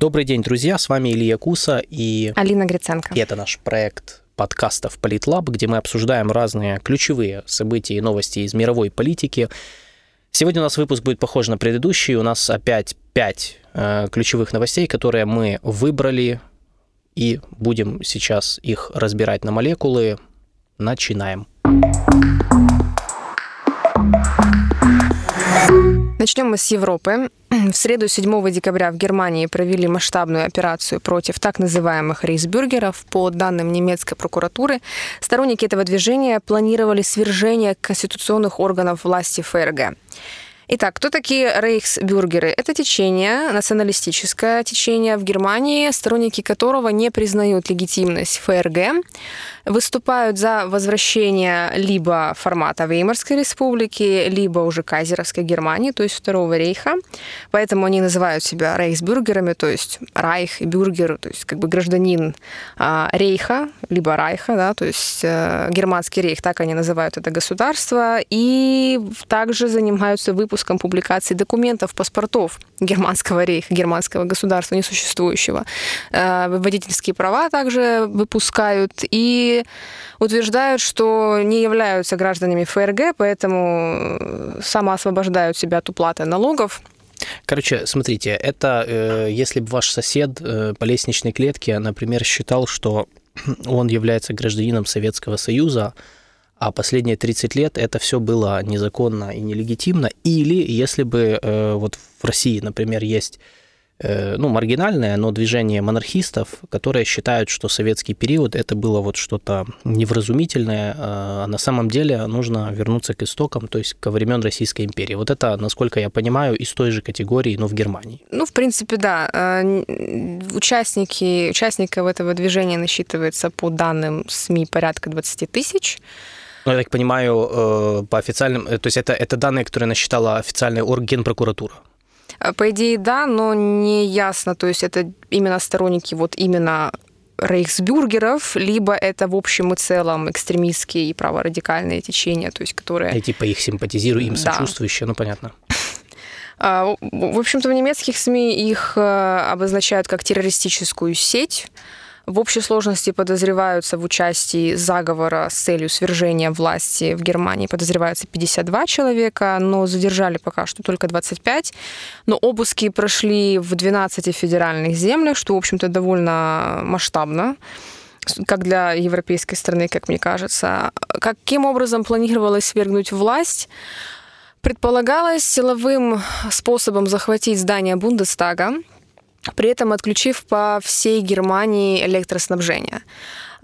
Добрый день, друзья, с вами Илья Куса и Алина Гриценко. И это наш проект подкастов «Политлаб», где мы обсуждаем разные ключевые события и новости из мировой политики. Сегодня у нас выпуск будет похож на предыдущий. У нас опять 5 ключевых новостей, которые мы выбрали, и будем сейчас их разбирать на молекулы. Начинаем. Начнем мы с Европы. В среду 7 декабря в Германии провели масштабную операцию против так называемых рейхсбюргеров. По данным немецкой прокуратуры, сторонники этого движения планировали свержение конституционных органов власти ФРГ. Итак, кто такие рейхсбюргеры? Это течение, националистическое течение в Германии, сторонники которого не признают легитимность ФРГ, выступают за возвращение либо формата Веймарской республики, либо уже кайзеровской Германии, то есть Второго рейха. Поэтому они называют себя рейхсбюргерами, то есть райх, бюргер, то есть как бы гражданин рейха, либо райха, да, то есть германский рейх, так они называют это государство, и также занимаются выпуском публикации документов, паспортов германского рейха, германского государства несуществующего. Водительские права также выпускают и утверждают, что не являются гражданами ФРГ, поэтому самоосвобождают себя от уплаты налогов. Короче, смотрите, это если бы ваш сосед по лестничной клетке, например, считал, что он является гражданином Советского Союза, а последние 30 лет это все было незаконно и нелегитимно. Или если бы вот в России, например, есть маргинальное, но движение монархистов, которые считают, что советский период это было вот что-то невразумительное, а на самом деле нужно вернуться к истокам, то есть ко времен Российской империи. Вот это, насколько я понимаю, из той же категории, но в Германии. В принципе, да. Участников этого движения насчитывается по данным СМИ порядка 20 тысяч. Ну, я так понимаю, по официальным... То есть это данные, которые насчитала официальная Генпрокуратура. По идее, да, но не ясно, то есть это именно сторонники вот именно рейхсбюргеров, либо это в общем и целом экстремистские и праворадикальные течения, то есть которые... И типа их симпатизируют, им сочувствующие, да. Ну понятно. В общем-то, в немецких СМИ их обозначают как террористическую сеть. В общей сложности подозреваются в участии заговора с целью свержения власти в Германии. Подозреваются 52 человека, но задержали пока что только 25. Но обыски прошли в 12 федеральных землях, что, в общем-то, довольно масштабно, как для европейской страны, как мне кажется. Каким образом планировалось свергнуть власть? Предполагалось силовым способом захватить здание Бундестага, при этом отключив по всей Германии электроснабжение.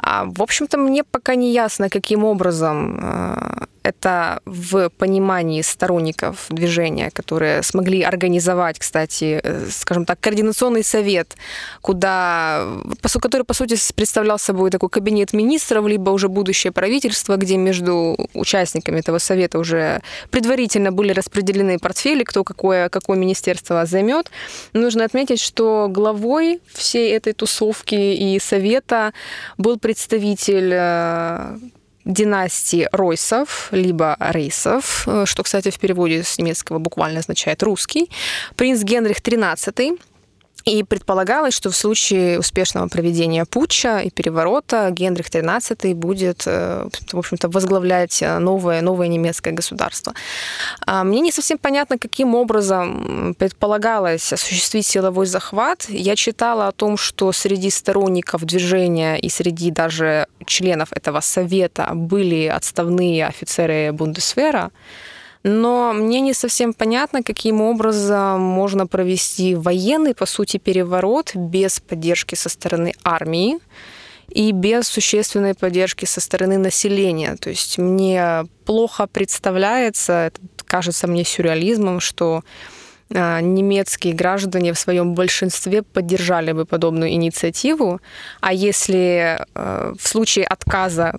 В общем-то, мне пока не ясно, каким образом это в понимании сторонников движения, которые смогли организовать, кстати, скажем так, координационный совет, который, по сути, представлял собой такой кабинет министров, либо уже будущее правительство, где между участниками этого совета уже предварительно были распределены портфели, кто какое министерство займет. Нужно отметить, что главой всей этой тусовки и совета был представитель династии Ройсов, либо Рейсов, что, кстати, в переводе с немецкого буквально означает «русский», принц Генрих XIII. И предполагалось, что в случае успешного проведения путча и переворота Генрих XIII будет, в общем-то, возглавлять новое немецкое государство. Мне не совсем понятно, каким образом предполагалось осуществить силовой захват. Я читала о том, что среди сторонников движения и среди даже членов этого совета были отставные офицеры Бундесвера. Но мне не совсем понятно, каким образом можно провести военный, по сути, переворот без поддержки со стороны армии и без существенной поддержки со стороны населения. То есть мне плохо представляется, это кажется мне сюрреализмом, что немецкие граждане в своем большинстве поддержали бы подобную инициативу. А если в случае отказа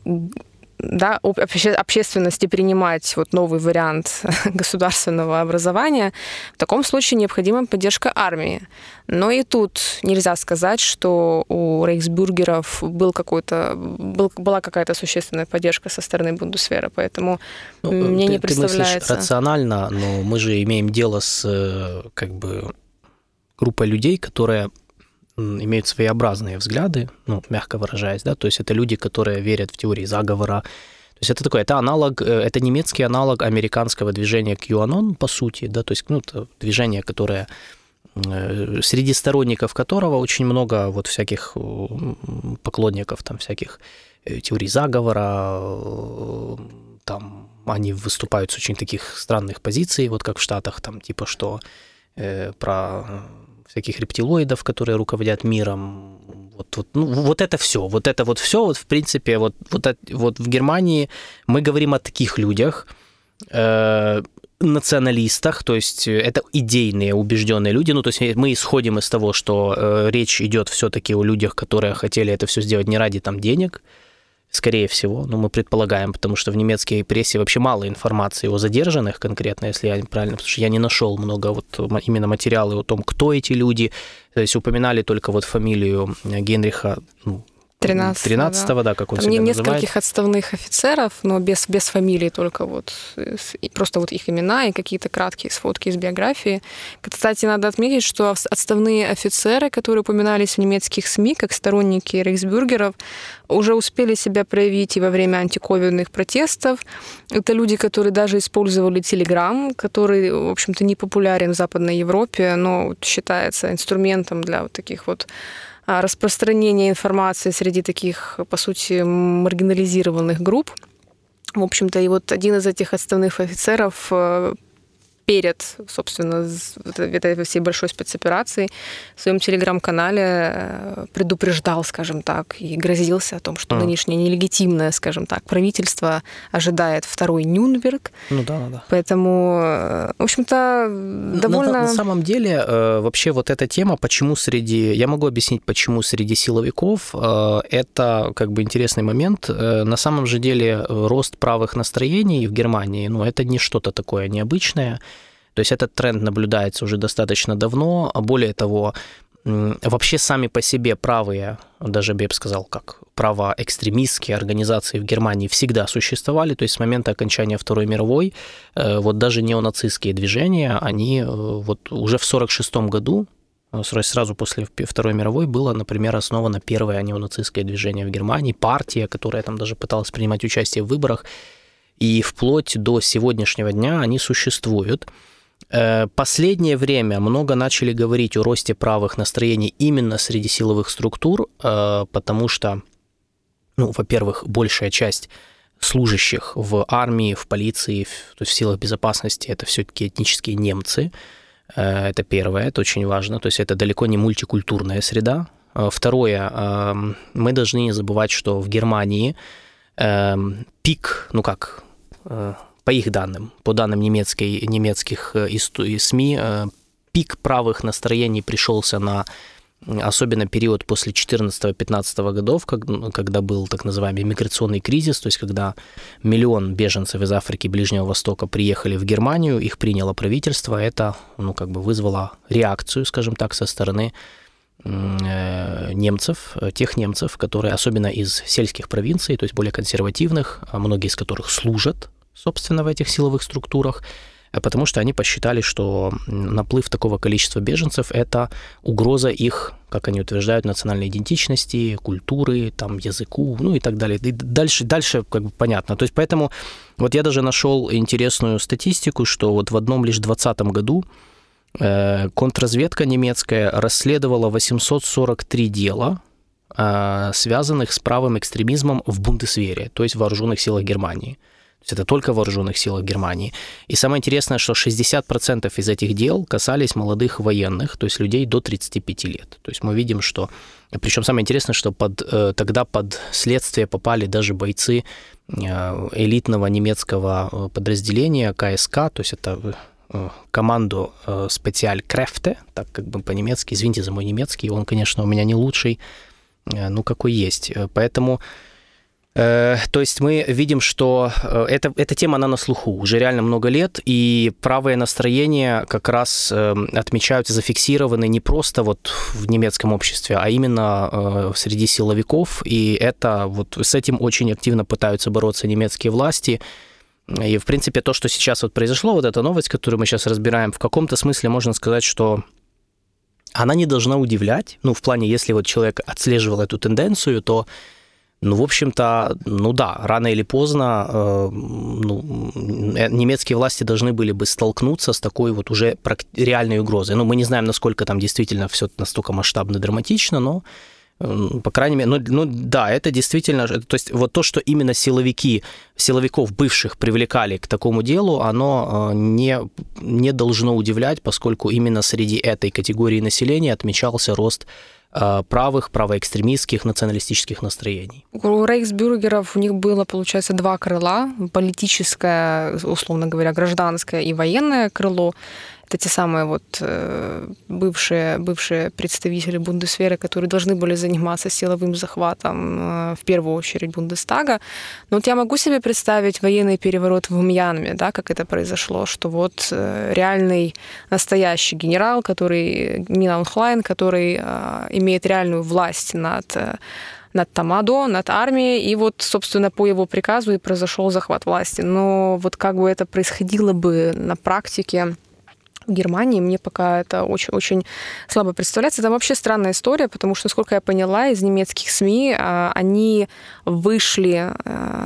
общественности принимать новый вариант государственного образования, в таком случае необходима поддержка армии. Но и тут нельзя сказать, что у рейхсбюргеров была какая-то существенная поддержка со стороны Бундесвера, поэтому мне не представляется... Ты мыслишь рационально, но мы же имеем дело с группой людей, которая имеют своеобразные взгляды, ну, мягко выражаясь, да, то есть это люди, которые верят в теории заговора. То есть это такой, это аналог, это немецкий аналог американского движения QAnon, по сути, да, то есть, ну, это движение, которое, среди сторонников которого очень много вот всяких поклонников, там, всяких теорий заговора, там, они выступают с очень таких странных позиций, вот как в Штатах, там, типа, что про всяких рептилоидов, которые руководят миром, вот это все, в принципе, вот в Германии мы говорим о таких людях, националистах, то есть это идейные, убежденные люди, ну, то есть мы исходим из того, что речь идет все-таки о людях, которые хотели это все сделать не ради там денег, скорее всего, ну, мы предполагаем, потому что в немецкой прессе вообще мало информации о задержанных конкретно, если я правильно, потому что я не нашел много вот именно материалы о том, кто эти люди, то есть упоминали только вот фамилию Генриха, ну, 13-го, да, как он себя называет. Нескольких отставных офицеров, но без фамилий только вот, и просто вот их имена и какие-то краткие сфотки из биографии. Кстати, надо отметить, что отставные офицеры, которые упоминались в немецких СМИ как сторонники рейхсбюргеров, уже успели себя проявить и во время антиковидных протестов. Это люди, которые даже использовали Telegram, который, в общем-то, не популярен в Западной Европе, но считается инструментом для вот таких вот распространение информации среди таких, по сути, маргинализированных групп. В общем-то, и вот один из этих отставных офицеров перед, собственно, этой всей большой спецоперацией в своем телеграм-канале предупреждал, скажем так, и грозился о том, что нынешнее нелегитимное, скажем так, правительство ожидает второй Нюрнберг. Ну да, да. Поэтому, в общем-то, довольно... На самом деле, вообще вот эта тема, почему среди... Я могу объяснить, почему среди силовиков это, как бы, интересный момент. На самом же деле рост правых настроений в Германии, ну, это не что-то такое необычное. То есть этот тренд наблюдается уже достаточно давно. Более того, вообще сами по себе правые, даже я бы сказал, как правоэкстремистские организации в Германии всегда существовали. То есть с момента окончания Второй мировой, вот даже неонацистские движения, они вот уже в 1946 году, сразу после Второй мировой, было, например, основано первое неонацистское движение в Германии, партия, которая там даже пыталась принимать участие в выборах. И вплоть до сегодняшнего дня они существуют. Последнее время много начали говорить о росте правых настроений именно среди силовых структур, потому что, ну, во-первых, большая часть служащих в армии, в полиции, то есть в силах безопасности, это все-таки этнические немцы. Это первое, это очень важно. То есть это далеко не мультикультурная среда. Второе, мы должны не забывать, что в Германии пик, ну как, по их данным, по данным немецких СМИ, пик правых настроений пришелся на особенно период после 14-15 годов, когда был так называемый миграционный кризис, то есть когда 1 миллион беженцев из Африки и Ближнего Востока приехали в Германию, их приняло правительство, это, ну, как бы вызвало реакцию, скажем так, со стороны немцев, тех немцев, которые особенно из сельских провинций, то есть более консервативных, многие из которых служат, собственно, в этих силовых структурах, потому что они посчитали, что наплыв такого количества беженцев – это угроза их, как они утверждают, национальной идентичности, культуры, там, языку, ну и так далее. И дальше как бы понятно. То есть поэтому вот я даже нашел интересную статистику, что вот в одном лишь 2020 году контрразведка немецкая расследовала 843 дела, связанных с правым экстремизмом в Бундесвере, то есть в вооруженных силах Германии. То есть это только в вооруженных силах Германии. И самое интересное, что 60% из этих дел касались молодых военных, то есть людей до 35 лет. То есть мы видим, что... Причем самое интересное, что тогда под следствие попали даже бойцы элитного немецкого подразделения КСК, то есть это... команду «Специалькрафте», так как бы по-немецки, извините за мой немецкий, он, конечно, у меня не лучший, ну, какой есть. Поэтому, то есть мы видим, что эта тема, она на слуху уже реально много лет, и правые настроения как раз отмечаются, зафиксированы не просто вот в немецком обществе, а именно среди силовиков, и это вот с этим очень активно пытаются бороться немецкие власти. И, в принципе, то, что сейчас вот произошло, вот эта новость, которую мы сейчас разбираем, в каком-то смысле можно сказать, что она не должна удивлять. Ну, в плане, если вот человек отслеживал эту тенденцию, то, ну, в общем-то, ну да, рано или поздно немецкие власти должны были бы столкнуться с такой вот уже реальной угрозой. Ну, мы не знаем, насколько там действительно все настолько масштабно, драматично, но, по крайней мере, да, это действительно... То есть вот то, что именно силовиков бывших привлекали к такому делу, оно не должно удивлять, поскольку именно среди этой категории населения отмечался рост правых, правоэкстремистских, националистических настроений. У рейхсбюргеров у них было, получается, два крыла. Политическое, условно говоря, гражданское и военное крыло. Это те самые вот бывшие представители Бундесвера, которые должны были заниматься силовым захватом, в первую очередь, Бундестага. Но вот я могу себе представить военный переворот в Мьянме, да, как это произошло, что вот реальный, настоящий генерал, который, Мин Аун Хлайн, который имеет реальную власть над Тамадо, над армией, и вот, собственно, по его приказу и произошел захват власти. Но вот как бы это происходило бы на практике в Германии, мне пока это очень-очень слабо представляется. Это вообще странная история, потому что, насколько я поняла, из немецких СМИ они вышли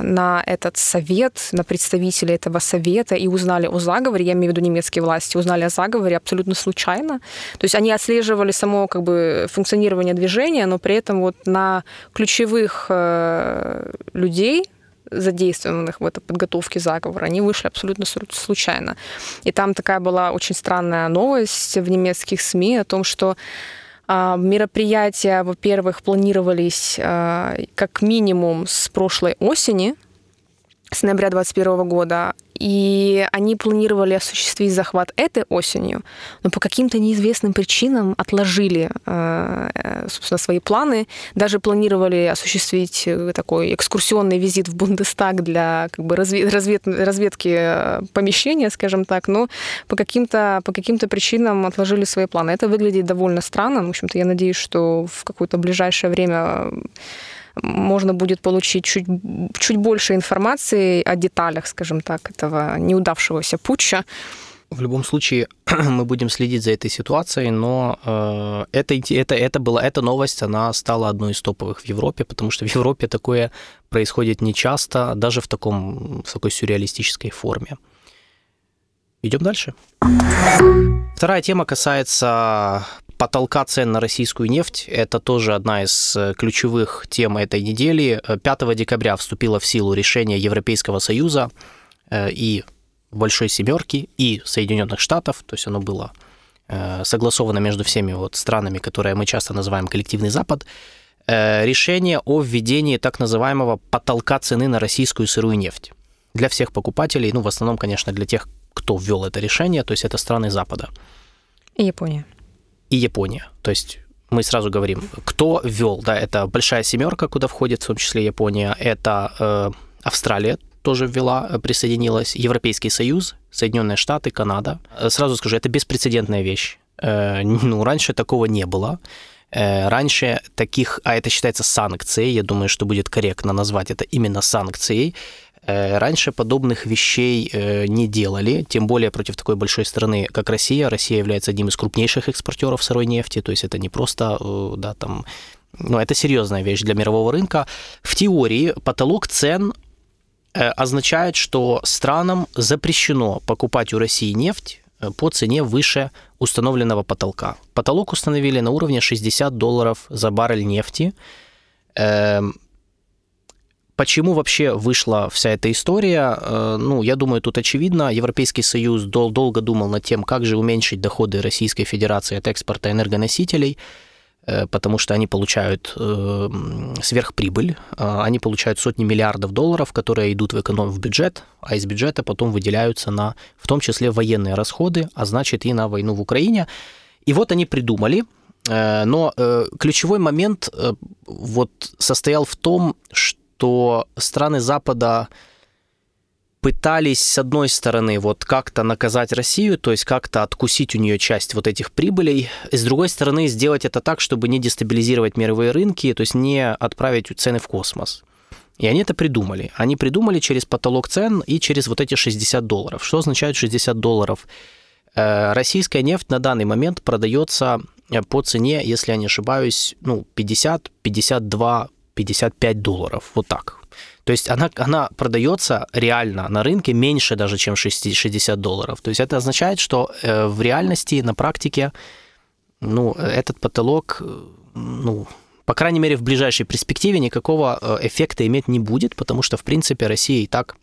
на этот совет, на представителей этого совета и узнали о заговоре, я имею в виду немецкие власти, узнали о заговоре абсолютно случайно. То есть они отслеживали само как бы функционирование движения, но при этом вот на ключевых людей, задействованных в этой подготовке заговора, они вышли абсолютно случайно. И там такая была очень странная новость в немецких СМИ о том, что мероприятия, во-первых, планировались как минимум с прошлой осени, с ноября 2021 года, и они планировали осуществить захват этой осенью, но по каким-то неизвестным причинам отложили, собственно, свои планы, даже планировали осуществить такой экскурсионный визит в Бундестаг для как бы разведки помещения, скажем так, но по каким-то причинам отложили свои планы. Это выглядит довольно странно. В общем-то, я надеюсь, что в какое-то ближайшее время можно будет получить чуть больше информации о деталях, скажем так, этого неудавшегося путча. В любом случае, мы будем следить за этой ситуацией, но эта новость, она стала одной из топовых в Европе, потому что в Европе такое происходит нечасто, даже в такой сюрреалистической форме. Идем дальше. Вторая тема касается потолка цен на российскую нефть. Это тоже одна из ключевых тем этой недели. 5 декабря вступило в силу решение Европейского Союза и Большой Семерки, и Соединенных Штатов. То есть оно было согласовано между всеми вот странами, которые мы часто называем коллективный Запад. Решение о введении так называемого потолка цены на российскую сырую нефть. Для всех покупателей, ну, в основном, конечно, для тех, кто ввел это решение, то есть это страны Запада. И Япония. То есть мы сразу говорим, кто ввел, да, это Большая Семерка, куда входит в том числе Япония, это Австралия тоже ввела, присоединилась, Европейский Союз, Соединенные Штаты, Канада. Сразу скажу, это беспрецедентная вещь. Ну, раньше такого не было. Раньше таких, а это считается санкцией, я думаю, что будет корректно назвать это именно санкцией, раньше подобных вещей не делали, тем более против такой большой страны, как Россия. Россия является одним из крупнейших экспортеров сырой нефти, то есть это не просто, да, там, ну, это серьезная вещь для мирового рынка. В теории потолок цен означает, что странам запрещено покупать у России нефть по цене выше установленного потолка. Потолок установили на уровне $60 за баррель нефти. Почему вообще вышла вся эта история? Ну, я думаю, тут очевидно. Европейский Союз долго думал над тем, как же уменьшить доходы Российской Федерации от экспорта энергоносителей, потому что они получают сверхприбыль, они получают сотни миллиардов долларов, которые идут в бюджет, а из бюджета потом выделяются на, в том числе, военные расходы, а значит и на войну в Украине. И вот они придумали. Но ключевой момент вот состоял в том, что страны Запада пытались, с одной стороны, вот как-то наказать Россию, то есть как-то откусить у нее часть вот этих прибылей, и, с другой стороны, сделать это так, чтобы не дестабилизировать мировые рынки, то есть не отправить цены в космос. И они это придумали. Они придумали через потолок цен и через вот эти $60. Что означает $60? Российская нефть на данный момент продается по цене, если я не ошибаюсь, ну, 50, 52, 55 долларов, вот так. То есть она продается реально на рынке меньше даже, чем 60 долларов. То есть это означает, что в реальности, на практике, ну, этот потолок, ну, по крайней мере, в ближайшей перспективе никакого эффекта иметь не будет, потому что, в принципе, Россия и так,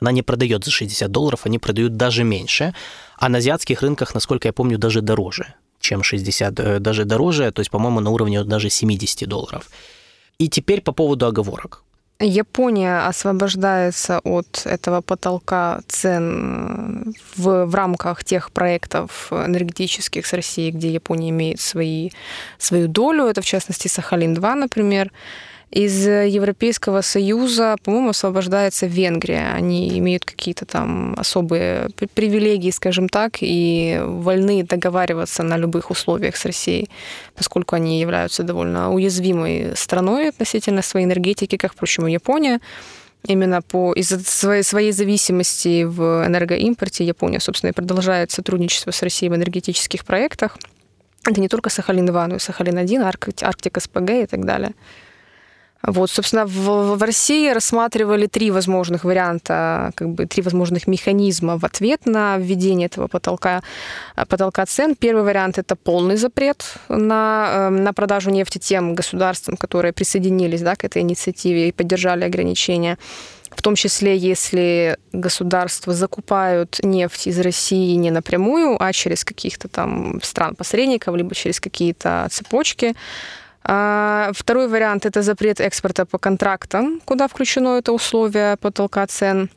она не продает за 60 долларов, они продают даже меньше, а на азиатских рынках, насколько я помню, даже дороже, чем 60, даже дороже, то есть, по-моему, на уровне даже 70 долларов. И теперь по поводу оговорок. Япония освобождается от этого потолка цен в рамках тех проектов энергетических с Россией, где Япония имеет свою долю. Это, в частности, Сахалин-2, например. Из Европейского Союза, по-моему, освобождается Венгрия. Они имеют какие-то там особые привилегии, скажем так, и вольны договариваться на любых условиях с Россией, поскольку они являются довольно уязвимой страной относительно своей энергетики, как, впрочем, и Япония. Именно из-за своей зависимости в энергоимпорте Япония, собственно, и продолжает сотрудничество с Россией в энергетических проектах. Это не только Сахалин-2, но и Сахалин-1, Арктик-СПГ и так далее. Вот, собственно, в России рассматривали три возможных варианта, как бы три возможных механизма в ответ на введение этого потолка цен. Первый вариант – это полный запрет на продажу нефти тем государствам, которые присоединились, да, к этой инициативе и поддержали ограничения. В том числе, если государства закупают нефть из России не напрямую, а через каких-то там стран-посредников, либо через какие-то цепочки. Второй вариант – это запрет экспорта по контрактам, куда включено это условие потолка цен,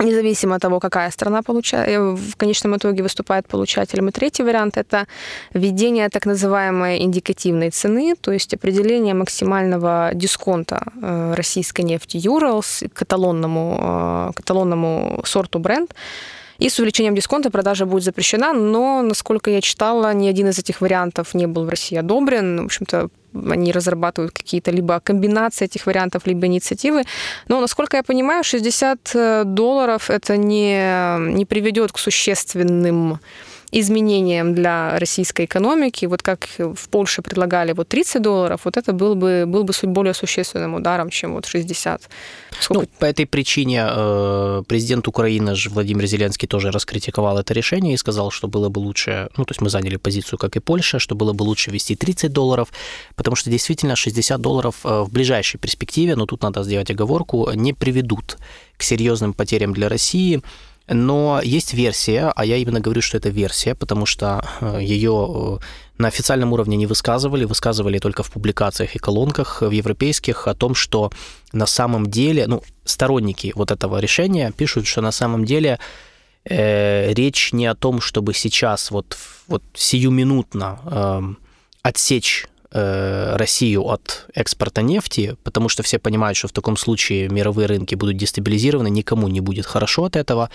независимо от того, какая страна в конечном итоге выступает получателем. И третий вариант – это введение так называемой индикативной цены, то есть определение максимального дисконта российской нефти Urals к каталонному сорту Brent. И с увеличением дисконта продажа будет запрещена, но, насколько я читала, ни один из этих вариантов не был в России одобрен. В общем-то, они разрабатывают какие-то либо комбинации этих вариантов, либо инициативы. Но, насколько я понимаю, 60 долларов это не приведет к существенным изменениям для российской экономики. Вот как в Польше предлагали вот 30 долларов, вот это был бы более существенным ударом, чем вот 60. Сколько... Ну, по этой причине президент Украины Владимир Зеленский тоже раскритиковал это решение и сказал, что было бы лучше, ну, то есть мы заняли позицию, как и Польша, что было бы лучше ввести 30 долларов, потому что действительно 60 долларов в ближайшей перспективе, но тут надо сделать оговорку, не приведут к серьезным потерям для России. Но есть версия, а я именно говорю, что это версия, потому что ее на официальном уровне не высказывали только в публикациях и колонках в европейских о том, что на самом деле, ну, сторонники вот этого решения пишут, что на самом деле речь не о том, чтобы сейчас вот сиюминутно отсечь Россию от экспорта нефти, потому что все понимают, что в таком случае мировые рынки будут дестабилизированы, никому не будет хорошо от этого.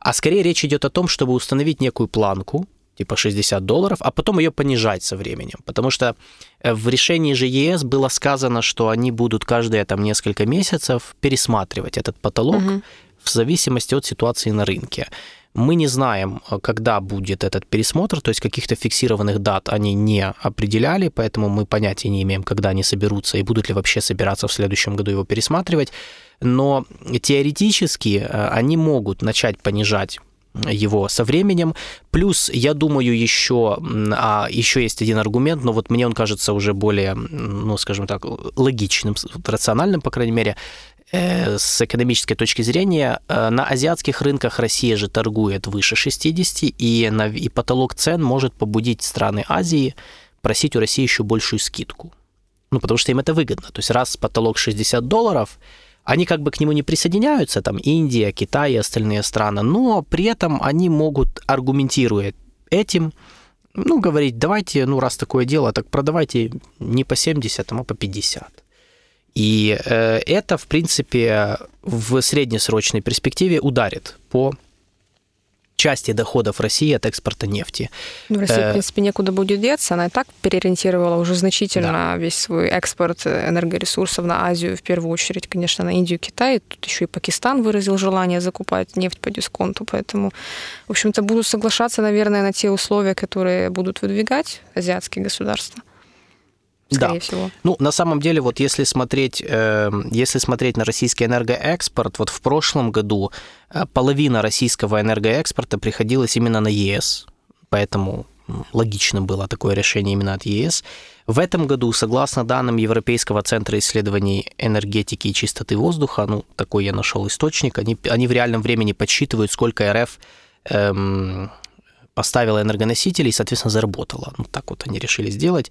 А скорее речь идет о том, чтобы установить некую планку, типа 60 долларов, а потом ее понижать со временем. Потому что в решении же ЕС было сказано, что они будут каждые там несколько месяцев пересматривать этот потолок в зависимости от ситуации на рынке. Мы не знаем, когда будет этот пересмотр, то есть каких-то фиксированных дат они не определяли, поэтому мы понятия не имеем, когда они соберутся и будут ли вообще собираться в следующем году его пересматривать. Но теоретически они могут начать понижать его со временем. Плюс, я думаю, еще есть один аргумент, но вот мне он кажется уже более, ну, скажем так, логичным, рациональным, по крайней мере, с экономической точки зрения. На азиатских рынках Россия же торгует выше 60, и потолок цен может побудить страны Азии просить у России еще большую скидку. Ну, потому что им это выгодно. То есть раз потолок 60 долларов, они как бы к нему не присоединяются, там Индия, Китай и остальные страны, но при этом они могут, аргументируя этим, ну, говорить, давайте, ну, раз такое дело, так продавайте не по 70, а по 50. И это, в принципе, в среднесрочной перспективе ударит по части доходов России от экспорта нефти. Ну, Россия, в принципе, некуда будет деться. Она и так переориентировала уже значительно весь свой экспорт энергоресурсов на Азию, в первую очередь, конечно, на Индию, Китай. Тут еще и Пакистан выразил желание закупать нефть по дисконту. Поэтому, в общем-то, будут соглашаться, наверное, на те условия, которые будут выдвигать азиатские государства. Скорее всего. Ну, на самом деле, вот если смотреть на российский энергоэкспорт, вот в прошлом году половина российского энергоэкспорта приходилась именно на ЕС, поэтому логично было такое решение именно от ЕС. В этом году, согласно данным Европейского центра исследований энергетики и чистоты воздуха, ну, такой я нашел источник, они в реальном времени подсчитывают, сколько РФ поставила энергоносители и, соответственно, заработала. Ну, так вот они решили сделать.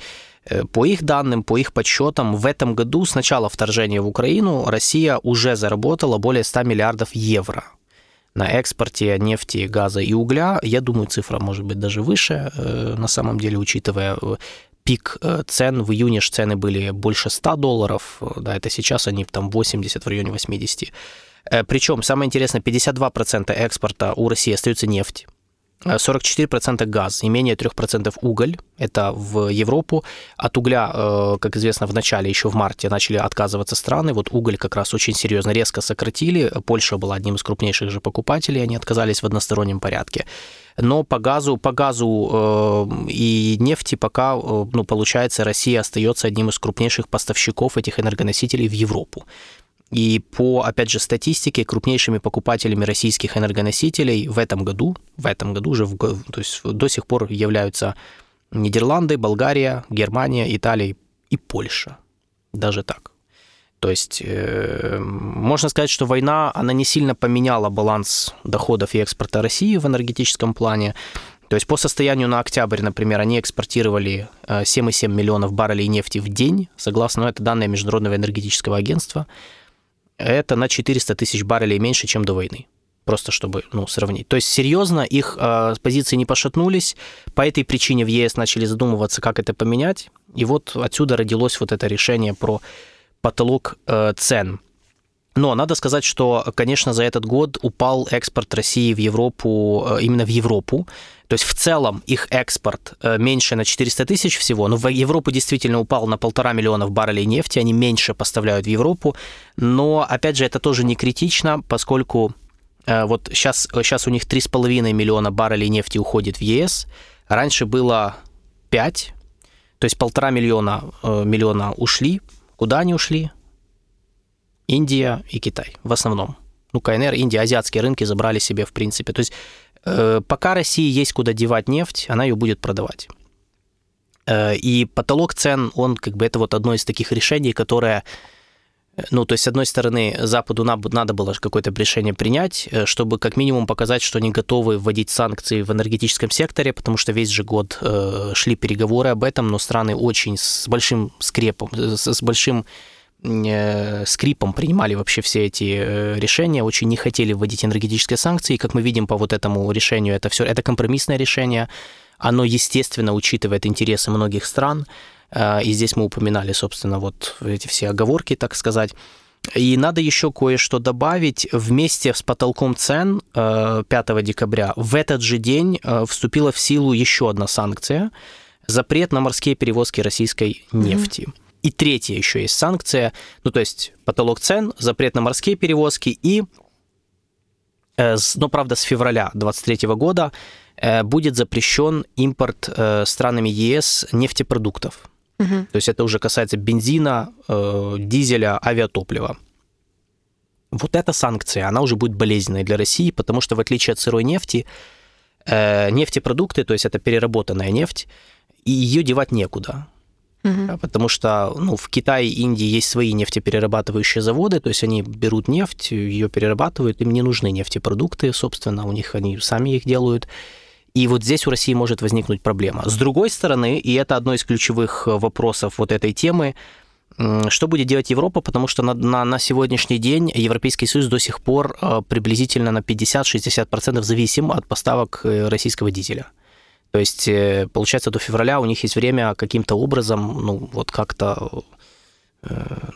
По их данным, по их подсчетам, в этом году с начала вторжения в Украину Россия уже заработала более 100 миллиардов евро на экспорте нефти, газа и угля. Я думаю, цифра может быть даже выше, на самом деле, учитывая пик цен. В июне же цены были больше $100, да, это сейчас они там 80, в районе 80. Причем, самое интересное, 52% экспорта у России остается нефть, 44% газ и менее 3% уголь. Это в Европу. От угля, как известно, в начале, еще в марте, начали отказываться страны. Вот уголь как раз очень серьезно, резко сократили. Польша была одним из крупнейших же покупателей. Они отказались в одностороннем порядке. Но по газу и нефти пока, ну, получается, Россия остается одним из крупнейших поставщиков этих энергоносителей в Европу. И по, опять же, статистике, крупнейшими покупателями российских энергоносителей в этом году уже, то есть до сих пор являются Нидерланды, Болгария, Германия, Италия и Польша. Даже так. То есть можно сказать, что война, она не сильно поменяла баланс доходов и экспорта России в энергетическом плане. То есть по состоянию на октябрь, например, они экспортировали 7,7 миллионов баррелей нефти в день, согласно, это данные Международного энергетического агентства. Это на 400 тысяч баррелей меньше, чем до войны. Просто чтобы, ну, сравнить. То есть серьезно их позиции не пошатнулись. По этой причине в ЕС начали задумываться, как это поменять. И вот отсюда родилось вот это решение про потолок цен. Но надо сказать, что, конечно, за этот год упал экспорт России в Европу, именно в Европу. То есть в целом их экспорт меньше на 400 тысяч всего, но в Европу действительно упал на 1,5 миллиона баррелей нефти, они меньше поставляют в Европу. Но, опять же, это тоже не критично, поскольку вот сейчас у них 3,5 миллиона баррелей нефти уходит в ЕС, раньше было 5, то есть 1,5 миллиона ушли. Куда они ушли? Индия и Китай в основном. Ну, КНР, Индия, азиатские рынки забрали себе, в принципе. То есть пока России есть куда девать нефть, она ее будет продавать. И потолок цен, он как бы это вот одно из таких решений, которое, ну, то есть, с одной стороны, Западу надо было какое-то решение принять, чтобы как минимум показать, что они готовы вводить санкции в энергетическом секторе, потому что весь же год шли переговоры об этом, но страны очень с большим скрипом принимали вообще все эти решения, очень не хотели вводить энергетические санкции. И как мы видим по вот этому решению, это компромиссное решение. Оно, естественно, учитывает интересы многих стран. И здесь мы упоминали, собственно, вот эти все оговорки, так сказать. И надо еще кое-что добавить. Вместе с потолком цен 5 декабря в этот же день вступила в силу еще одна санкция – запрет на морские перевозки российской нефти. И третья еще есть санкция, ну, то есть потолок цен, запрет на морские перевозки и, ну, правда, с февраля 2023 года будет запрещен импорт странами ЕС нефтепродуктов. Угу. То есть это уже касается бензина, дизеля, авиатоплива. Вот эта санкция, она уже будет болезненной для России, потому что в отличие от сырой нефти, нефтепродукты, то есть это переработанная нефть, и ее девать некуда. Потому что, ну, в Китае и Индии есть свои нефтеперерабатывающие заводы, то есть они берут нефть, ее перерабатывают, им не нужны нефтепродукты, собственно, у них они сами их делают. И вот здесь у России может возникнуть проблема. С другой стороны, и это одно из ключевых вопросов вот этой темы, что будет делать Европа, потому что на сегодняшний день Европейский Союз до сих пор приблизительно на 50-60% зависим от поставок российского дизеля. То есть, получается, до февраля у них есть время каким-то образом, ну, вот как-то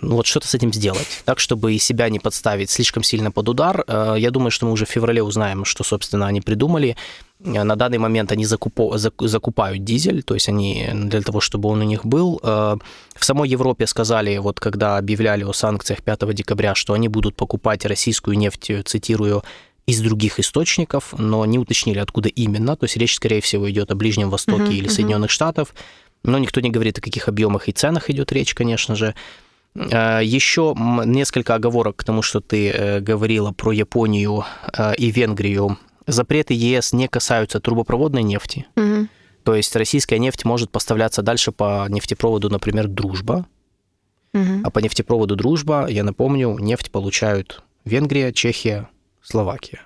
ну вот что-то с этим сделать, так, чтобы и себя не подставить слишком сильно под удар. Я думаю, что мы уже в феврале узнаем, что, собственно, они придумали. На данный момент они закупают дизель, то есть они для того, чтобы он у них был. В самой Европе сказали, вот когда объявляли о санкциях 5 декабря, что они будут покупать российскую нефть, цитирую, из других источников, но не уточнили, откуда именно. То есть речь, скорее всего, идет о Ближнем Востоке или Соединенных Штатах. Но никто не говорит, о каких объемах и ценах идет речь, конечно же. Еще несколько оговорок к тому, что ты говорила про Японию и Венгрию. Запреты ЕС не касаются трубопроводной нефти. Угу. То есть российская нефть может поставляться дальше по нефтепроводу, например, «Дружба». Угу. А по нефтепроводу «Дружба», я напомню, нефть получают Венгрия, Чехия, Словакия,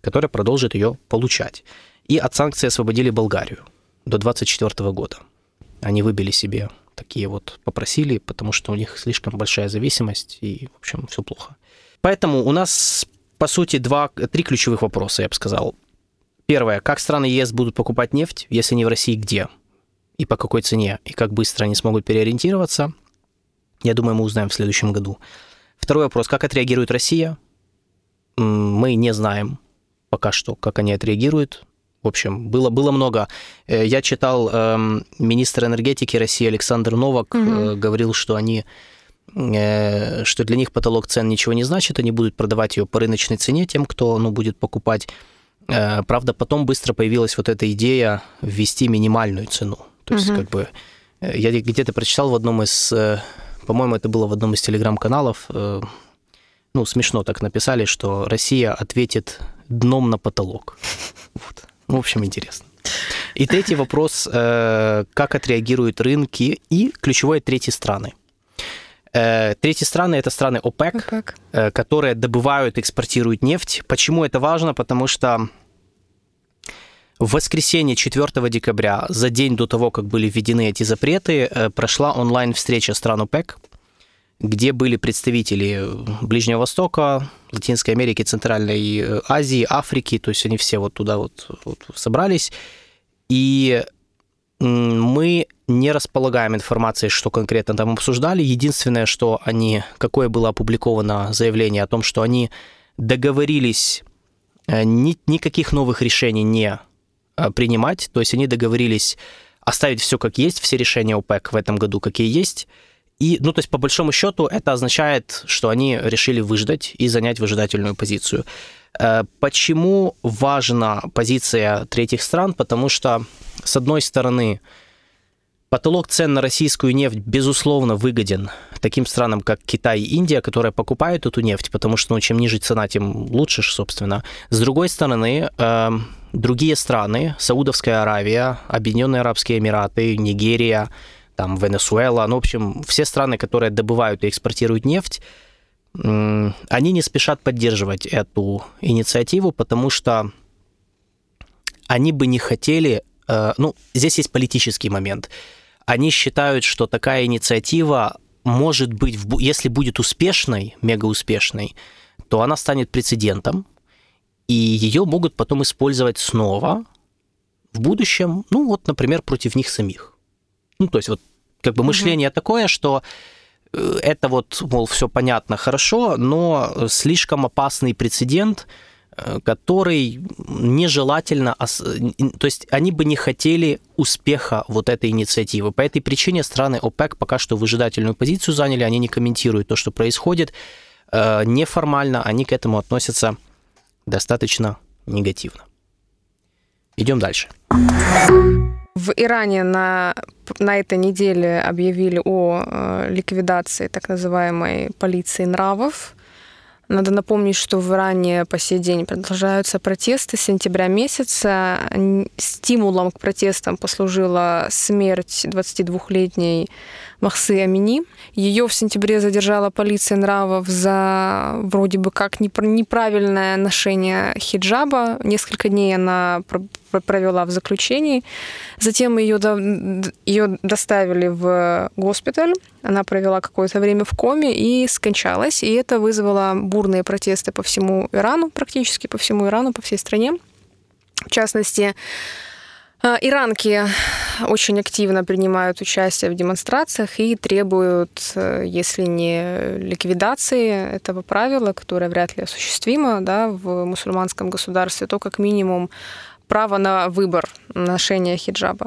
которая продолжит ее получать. И от санкций освободили Болгарию до 2024 года. Они выбили себе такие вот, попросили, потому что у них слишком большая зависимость, и, в общем, все плохо. Поэтому у нас, по сути, три ключевых вопроса, я бы сказал. Первое, как страны ЕС будут покупать нефть, если не в России, где? И по какой цене? И как быстро они смогут переориентироваться? Я думаю, мы узнаем в следующем году. Второй вопрос, как отреагирует Россия? Мы не знаем пока что, как они отреагируют. В общем, было много. Я читал, министр энергетики России Александр Новак говорил, что что для них потолок цен ничего не значит, они будут продавать ее по рыночной цене тем, кто будет покупать. Правда, потом быстро появилась вот эта идея ввести минимальную цену. То есть, я где-то прочитал в одном из, по-моему, это было в одном из телеграм-каналов, ну, смешно так написали, что Россия ответит дном на потолок. Вот. В общем, интересно. И третий вопрос, как отреагируют рынки и ключевое третьи страны. Третьи страны – это страны ОПЕК, которые добывают, экспортируют нефть. Почему это важно? Потому что в воскресенье 4 декабря, за день до того, как были введены эти запреты, прошла онлайн-встреча стран ОПЕК, где были представители Ближнего Востока, Латинской Америки, Центральной Азии, Африки, то есть они все вот туда вот собрались, и мы не располагаем информацией, что конкретно там обсуждали. Единственное, что какое было опубликовано заявление о том, что они договорились никаких новых решений не принимать, то есть они договорились оставить все как есть, все решения ОПЕК в этом году какие есть. И, ну, то есть, по большому счету, это означает, что они решили выждать и занять выжидательную позицию. Почему важна позиция третьих стран? Потому что, с одной стороны, потолок цен на российскую нефть, безусловно, выгоден таким странам, как Китай и Индия, которые покупают эту нефть, потому что, ну, чем ниже цена, тем лучше, собственно. С другой стороны, другие страны, Саудовская Аравия, Объединенные Арабские Эмираты, Нигерия, там, Венесуэла, ну, в общем, все страны, которые добывают и экспортируют нефть, они не спешат поддерживать эту инициативу, потому что они бы не хотели, ну, здесь есть политический момент, они считают, что такая инициатива может быть, если будет успешной, мегауспешной, то она станет прецедентом, и ее могут потом использовать снова в будущем, ну, вот, например, против них самих. Ну, то есть, вот, как бы мышление такое, что это вот, мол, все понятно, хорошо, но слишком опасный прецедент, который нежелательно... То есть, они бы не хотели успеха вот этой инициативы. По этой причине страны ОПЕК пока что выжидательную позицию заняли, они не комментируют то, что происходит. Неформально они к этому относятся достаточно негативно. Идем дальше. В Иране на этой неделе объявили о ликвидации так называемой полиции нравов. Надо напомнить, что в Иране по сей день продолжаются протесты с сентября месяца. Стимулом к протестам послужила смерть 22-летней Махсы Амини. Ее в сентябре задержала полиция нравов за вроде бы как неправильное ношение хиджаба. Несколько дней она провела в заключении. Затем ее доставили в госпиталь. Она провела какое-то время в коме и скончалась. И это вызвало бурные протесты по всему Ирану, практически по всему Ирану, по всей стране. В частности, иранки очень активно принимают участие в демонстрациях и требуют, если не ликвидации этого правила, которое вряд ли осуществимо, да, в мусульманском государстве, то как минимум право на выбор ношения хиджаба.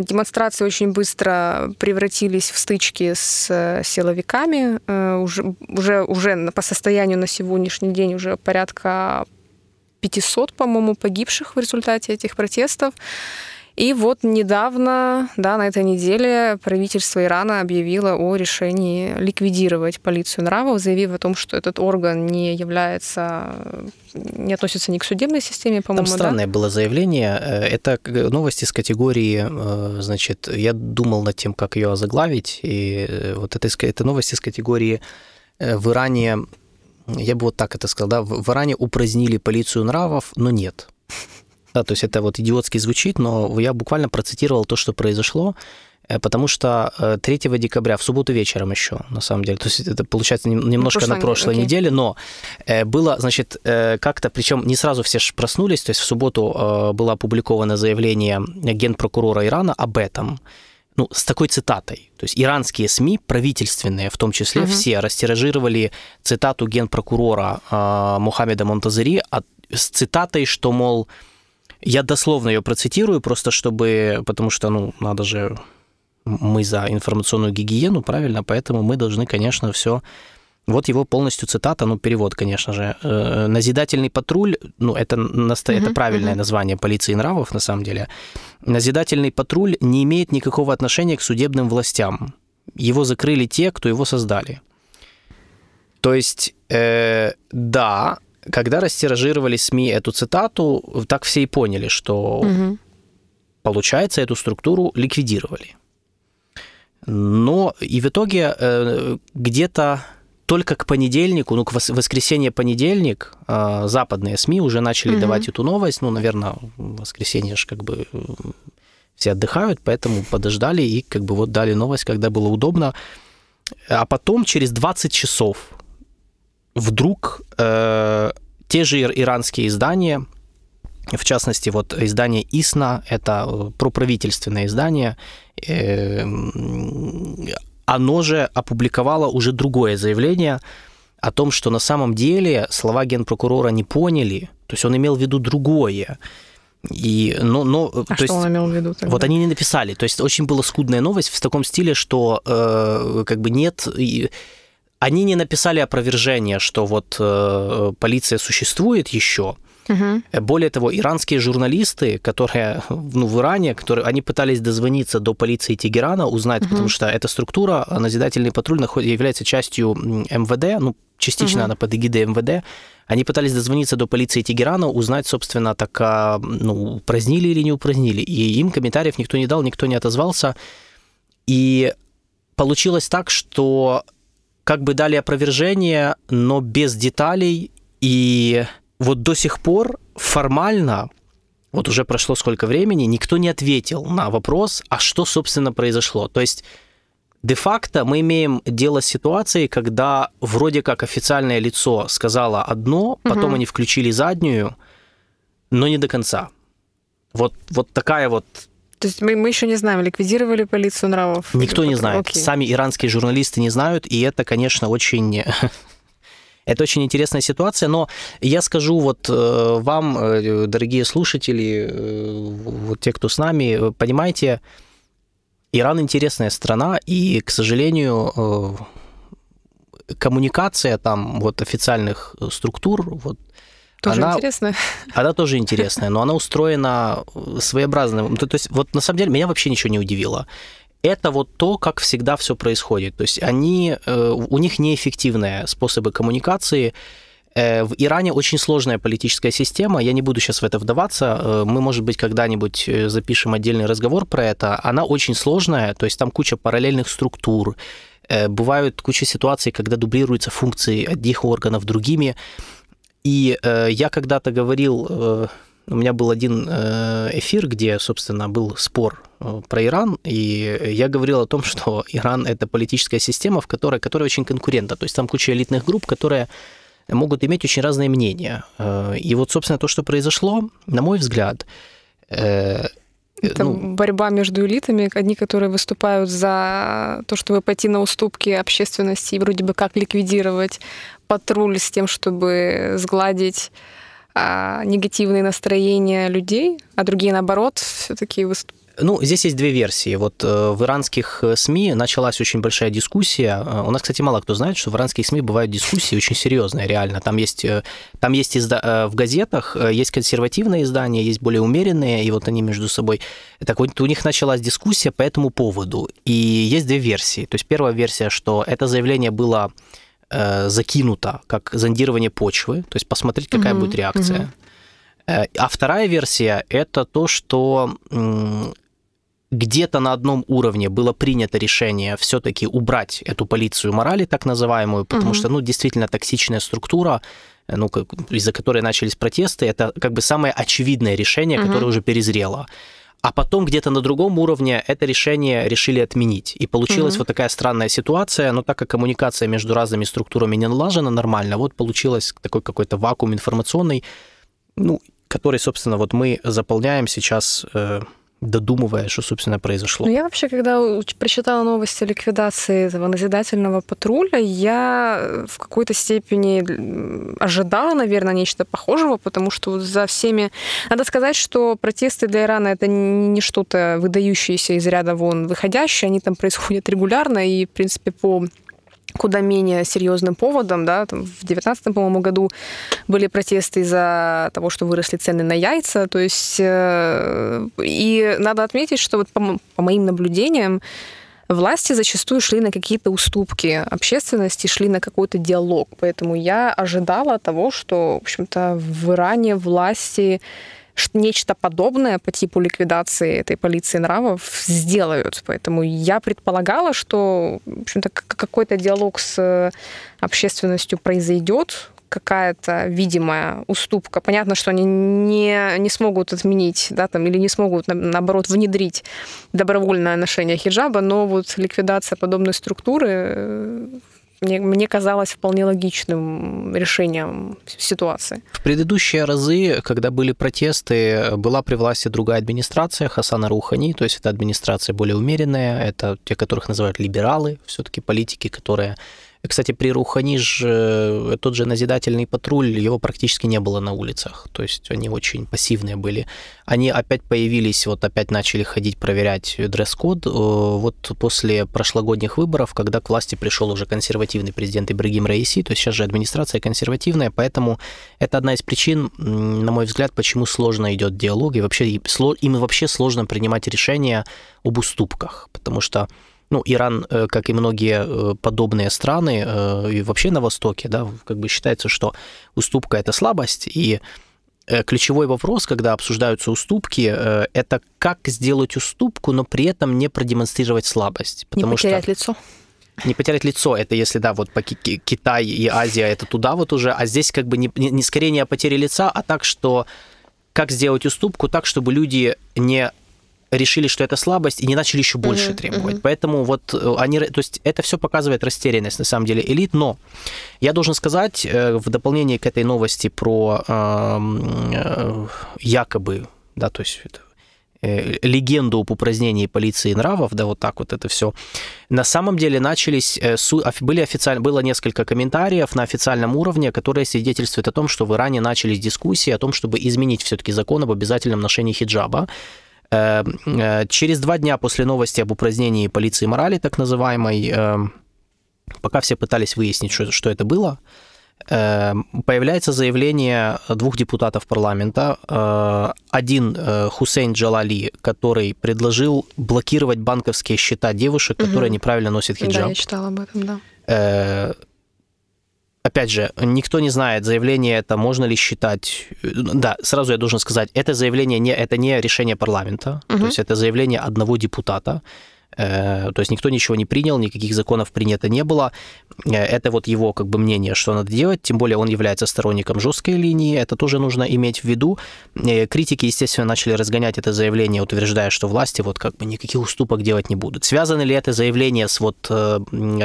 Демонстрации очень быстро превратились в стычки с силовиками. Уже по состоянию на сегодняшний день уже порядка 500, по-моему, погибших в результате этих протестов. И вот недавно, да, на этой неделе правительство Ирана объявило о решении ликвидировать полицию нравов, заявив о том, что этот орган не относится ни к судебной системе, по-моему. Там странное было заявление. Это новости с категории, значит, я думал над тем, как ее озаглавить, и вот это новости с категории в Иране, я бы вот так это сказал, да, в Иране упразднили полицию нравов, но нет. Да, то есть это вот идиотски звучит, но я буквально процитировал то, что произошло, потому что 3 декабря, в субботу вечером еще, на самом деле, то есть это получается немножко на прошлой неделе, но было, значит, как-то, причем не сразу все же проснулись, то есть в субботу было опубликовано заявление генпрокурора Ирана об этом, ну, с такой цитатой. То есть иранские СМИ, правительственные в том числе, все растиражировали цитату генпрокурора Мухаммеда Монтазери с цитатой, что, мол, я дословно ее процитирую, просто чтобы... Потому что, ну, надо же... Мы за информационную гигиену, правильно? Поэтому мы должны, конечно, все... Вот его полностью цитата, ну, перевод, конечно же. «Назидательный патруль», ну, это правильное название полиции нравов, на самом деле. «Назидательный патруль не имеет никакого отношения к судебным властям. Его закрыли те, кто его создали». То есть, да... Когда растиражировали СМИ эту цитату, так все и поняли, что, получается, эту структуру ликвидировали. Но и в итоге где-то только к понедельнику, ну, к воскресенье-понедельник западные СМИ уже начали давать эту новость. Ну, наверное, в воскресенье же как бы все отдыхают, поэтому подождали и как бы вот дали новость, когда было удобно. А потом через 20 часов... Вдруг те же иранские издания, в частности, вот издание «Исна», это проправительственное издание, оно же опубликовало уже другое заявление о том, что на самом деле слова генпрокурора не поняли, то есть он имел в виду другое. То что есть, он имел в виду тогда? Вот они не написали, то есть очень была скудная новость в таком стиле, что как бы нет... Они не написали опровержение, что вот полиция существует еще. Более того, иранские журналисты, которые в Иране, они пытались дозвониться до полиции Тегерана, узнать, потому что эта структура, назидательный патруль, является частью МВД, ну, частично она под эгидой МВД. Они пытались дозвониться до полиции Тегерана, узнать, собственно, упразднили или не упразднили. И им комментариев никто не дал, никто не отозвался. И получилось так, что... Как бы дали опровержение, но без деталей. И вот до сих пор формально, вот уже прошло сколько времени, никто не ответил на вопрос, а что, собственно, произошло. То есть, де-факто мы имеем дело с ситуацией, когда вроде как официальное лицо сказало одно, потом они включили заднюю, но не до конца. Вот такая вот... То есть мы еще не знаем, ликвидировали полицию нравов? Никто не знает. Окей. Сами иранские журналисты не знают, и это, конечно, очень... Это очень интересная ситуация, но я скажу вот вам, дорогие слушатели, вот те, кто с нами, понимаете, Иран интересная страна, и, к сожалению, коммуникация там вот официальных структур... Вот, тоже интересная. Она тоже интересная, но она устроена своеобразным. То есть вот на самом деле меня вообще ничего не удивило. Это вот то, как всегда все происходит. То есть у них неэффективные способы коммуникации. В Иране очень сложная политическая система. Я не буду сейчас в это вдаваться. Мы, может быть, когда-нибудь запишем отдельный разговор про это. Она очень сложная, то есть там куча параллельных структур. Бывают куча ситуаций, когда дублируются функции одних органов другими. И я когда-то говорил, у меня был один эфир, где, собственно, был спор про Иран, и я говорил о том, что Иран – это политическая система, которая очень конкурентна. То есть там куча элитных групп, которые могут иметь очень разные мнения. И вот, собственно, то, что произошло, на мой взгляд... Это борьба между элитами. Одни, которые выступают за то, чтобы пойти на уступки общественности и вроде бы как ликвидировать патруль с тем, чтобы сгладить негативные настроения людей, а другие, наоборот, все-таки выступают. Ну, здесь есть две версии. Вот в иранских СМИ началась очень большая дискуссия. У нас, кстати, мало кто знает, что в иранских СМИ бывают дискуссии очень серьезные, реально. Там есть в газетах есть консервативные издания, есть более умеренные, и вот они между собой. Так вот, у них началась дискуссия по этому поводу. И есть две версии. То есть первая версия, что это заявление было закинуто как зондирование почвы, то есть посмотреть, какая будет реакция. А вторая версия – это то, что где-то на одном уровне было принято решение все-таки убрать эту полицию морали, так называемую, потому что, действительно токсичная структура, из-за которой начались протесты, это как бы самое очевидное решение, которое уже перезрело. А потом где-то на другом уровне это решение решили отменить. И получилась вот такая странная ситуация, но так как коммуникация между разными структурами не налажена нормально, вот получилось такой какой-то вакуум информационный, который, собственно, вот мы заполняем сейчас, додумывая, что, собственно, произошло. Я вообще, когда прочитала новости о ликвидации этого назидательного патруля, я в какой-то степени ожидала, наверное, нечто похожего, потому что за всеми... Надо сказать, что протесты для Ирана — это не что-то выдающееся из ряда вон выходящее, они там происходят регулярно, и, в принципе, по... куда менее серьезным поводом, там, в 19-м, по-моему, году были протесты из-за того, что выросли цены на яйца, то есть, и надо отметить, что вот по моим наблюдениям, власти зачастую шли на какие-то уступки общественности, шли на какой-то диалог, поэтому я ожидала того, что, в общем-то, в Иране власти нечто подобное по типу ликвидации этой полиции нравов сделают. Поэтому я предполагала, что, в общем-то, какой-то диалог с общественностью произойдет, какая-то видимая уступка. Понятно, что они не смогут отменить, или не смогут, наоборот, внедрить добровольное ношение хиджаба, но вот ликвидация подобной структуры... Мне казалось вполне логичным решением ситуации. В предыдущие разы, когда были протесты, была при власти другая администрация, Хасана Рухани, то есть это администрация более умеренная, это те, которых называют либералы, все-таки политики, которые... Кстати, при Рухани же тот же назидательный патруль, его практически не было на улицах, то есть они очень пассивные были. Они опять появились, опять начали ходить проверять дресс-код. Вот после прошлогодних выборов, когда к власти пришел уже консервативный президент Ибрагим Раиси, то есть сейчас же администрация консервативная, поэтому это одна из причин, на мой взгляд, почему сложно идет диалог, и вообще, им вообще сложно принимать решения об уступках, потому что Иран, как и многие подобные страны, и вообще на Востоке, как бы считается, что уступка – это слабость, и ключевой вопрос, когда обсуждаются уступки, это как сделать уступку, но при этом не продемонстрировать слабость. Потому что... Не потерять лицо. Не потерять лицо, это если, Китай и Азия, это туда уже, а здесь как бы не скорее не о потере лица, а так, что как сделать уступку так, чтобы люди не... решили, что это слабость, и не начали еще больше требовать. Поэтому то есть это все показывает растерянность, на самом деле, элит. Но я должен сказать, в дополнение к этой новости про якобы, то есть легенду об упразднении полиции нравов, это все. На самом деле было несколько комментариев на официальном уровне, которые свидетельствуют о том, что в Иране начались дискуссии о том, чтобы изменить все-таки закон об обязательном ношении хиджаба. Через 2 дня после новости об упразднении полиции морали, так называемой, пока все пытались выяснить, что это было, появляется заявление 2 депутатов парламента. Один Хусейн Джалали, который предложил блокировать банковские счета девушек, которые неправильно носят хиджаб. Да, я читала об этом, Опять же, никто не знает, заявление это можно ли считать... Да, сразу я должен сказать, это заявление это не решение парламента, то есть это заявление одного депутата. То есть никто ничего не принял, никаких законов принято не было. Это его как бы мнение, что надо делать. Тем более он является сторонником жесткой линии. Это тоже нужно иметь в виду. Критики, естественно, начали разгонять это заявление, утверждая, что власти как бы никаких уступок делать не будут. Связано ли это заявление с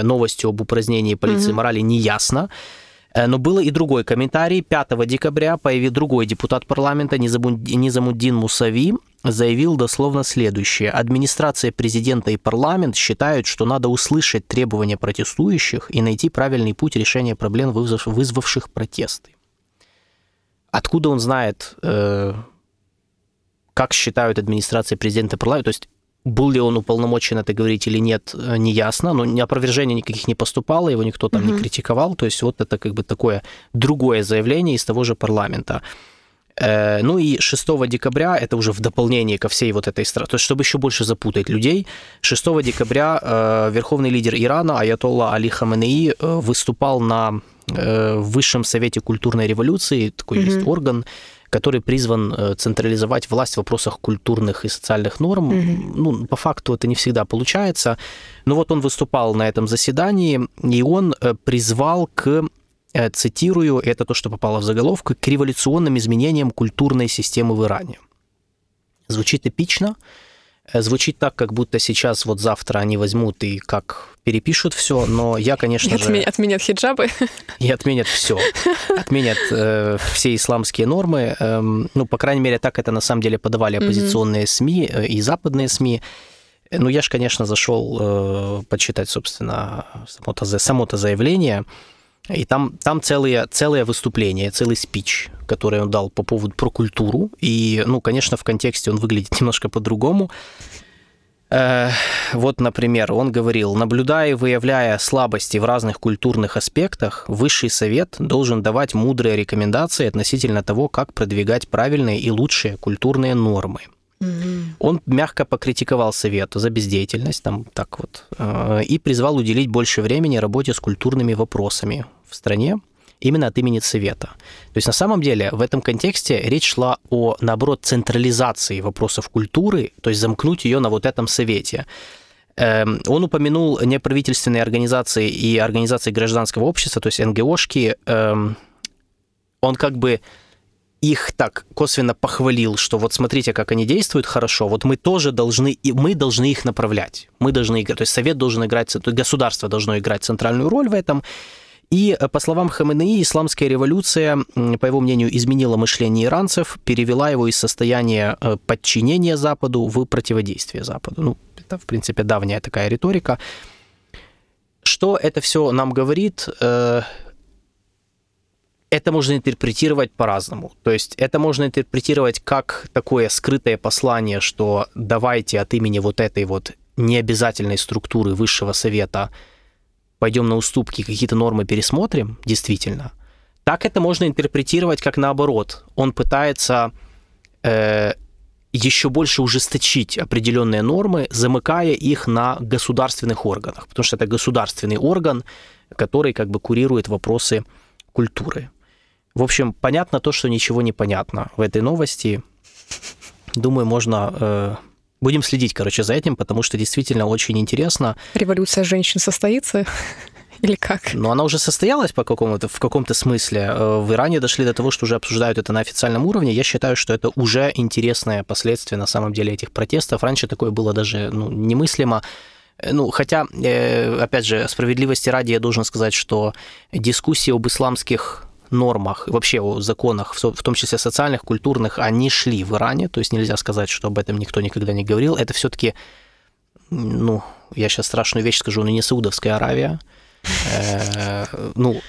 новостью об упразднении полиции морали, неясно. Но было и другой комментарий. 5 декабря другой депутат парламента Низамуддин Мусави заявил дословно следующее. Администрация президента и парламент считают, что надо услышать требования протестующих и найти правильный путь решения проблем, вызвавших протесты. Откуда он знает, как считают администрация президента и парламента? То есть был ли он уполномочен это говорить или нет, не ясно, но опровержений никаких не поступало, его никто там не критиковал, то есть вот это как бы такое другое заявление из того же парламента. Ну и 6 декабря, это уже в дополнение ко всей вот этой стране, то есть чтобы еще больше запутать людей, 6 декабря верховный лидер Ирана Аятолла Али Хаменеи выступал на Высшем Совете культурной революции, такой есть орган, который призван централизовать власть в вопросах культурных и социальных норм. Ну, по факту это не всегда получается. Но вот он выступал на этом заседании, и он призвал к, цитирую, это то, что попало в заголовку, к революционным изменениям культурной системы в Иране. Звучит эпично, звучит так, как будто сейчас вот завтра они возьмут и как перепишут все, но я, конечно же... Отменят хиджабы. И отменят все. Отменят все исламские нормы. Ну, по крайней мере, так это на самом деле подавали оппозиционные СМИ и западные СМИ. Ну, я же, конечно, зашел почитать, собственно, само-то заявление. И там целое выступление, целый спич, который он дал по поводу про культуру. И, ну, конечно, в контексте он выглядит немножко по-другому. Вот, например, он говорил: наблюдая и выявляя слабости в разных культурных аспектах, Высший Совет должен давать мудрые рекомендации относительно того, как продвигать правильные и лучшие культурные нормы. Он мягко покритиковал Совет за бездеятельность, там так вот, и призвал уделить больше времени работе с культурными вопросами в стране именно от имени Совета. То есть на самом деле в этом контексте речь шла о, наоборот, централизации вопросов культуры, то есть замкнуть ее на вот этом Совете. Он упомянул неправительственные организации и организации гражданского общества, то есть НГОшки. Он как бы их так косвенно похвалил, что вот смотрите, как они действуют хорошо, вот мы тоже должны, мы должны их направлять. Мы должны играть, то есть Совет должен играть, государство должно играть центральную роль в этом. И, по словам Хаменеи, исламская революция, по его мнению, изменила мышление иранцев, перевела его из состояния подчинения Западу в противодействие Западу. Ну, это, в принципе, давняя такая риторика. Что это все нам говорит? Это можно интерпретировать по-разному. То есть это можно интерпретировать как такое скрытое послание, что давайте от имени вот этой вот необязательной структуры Высшего Совета пойдем на уступки, какие-то нормы пересмотрим, действительно. Так это можно интерпретировать как наоборот. Он пытается еще больше ужесточить определенные нормы, замыкая их на государственных органах, потому что это государственный орган, который как бы курирует вопросы культуры. В общем, понятно то, что ничего не понятно в этой новости. Думаю, можно... Будем следить, короче, за этим, потому что действительно очень интересно. Революция женщин состоится или как? Ну, она уже состоялась в каком-то смысле. В Иране дошли до того, что уже обсуждают это на официальном уровне. Я считаю, что это уже интересное последствие на самом деле этих протестов. Раньше такое было даже немыслимо. Ну, хотя, опять же, справедливости ради я должен сказать, что дискуссии об исламских нормах, вообще о законах, в том числе социальных, культурных, они шли в Иране, то есть нельзя сказать, что об этом никто никогда не говорил. Это все-таки, ну, я сейчас страшную вещь скажу, но не Саудовская Аравия. Ну,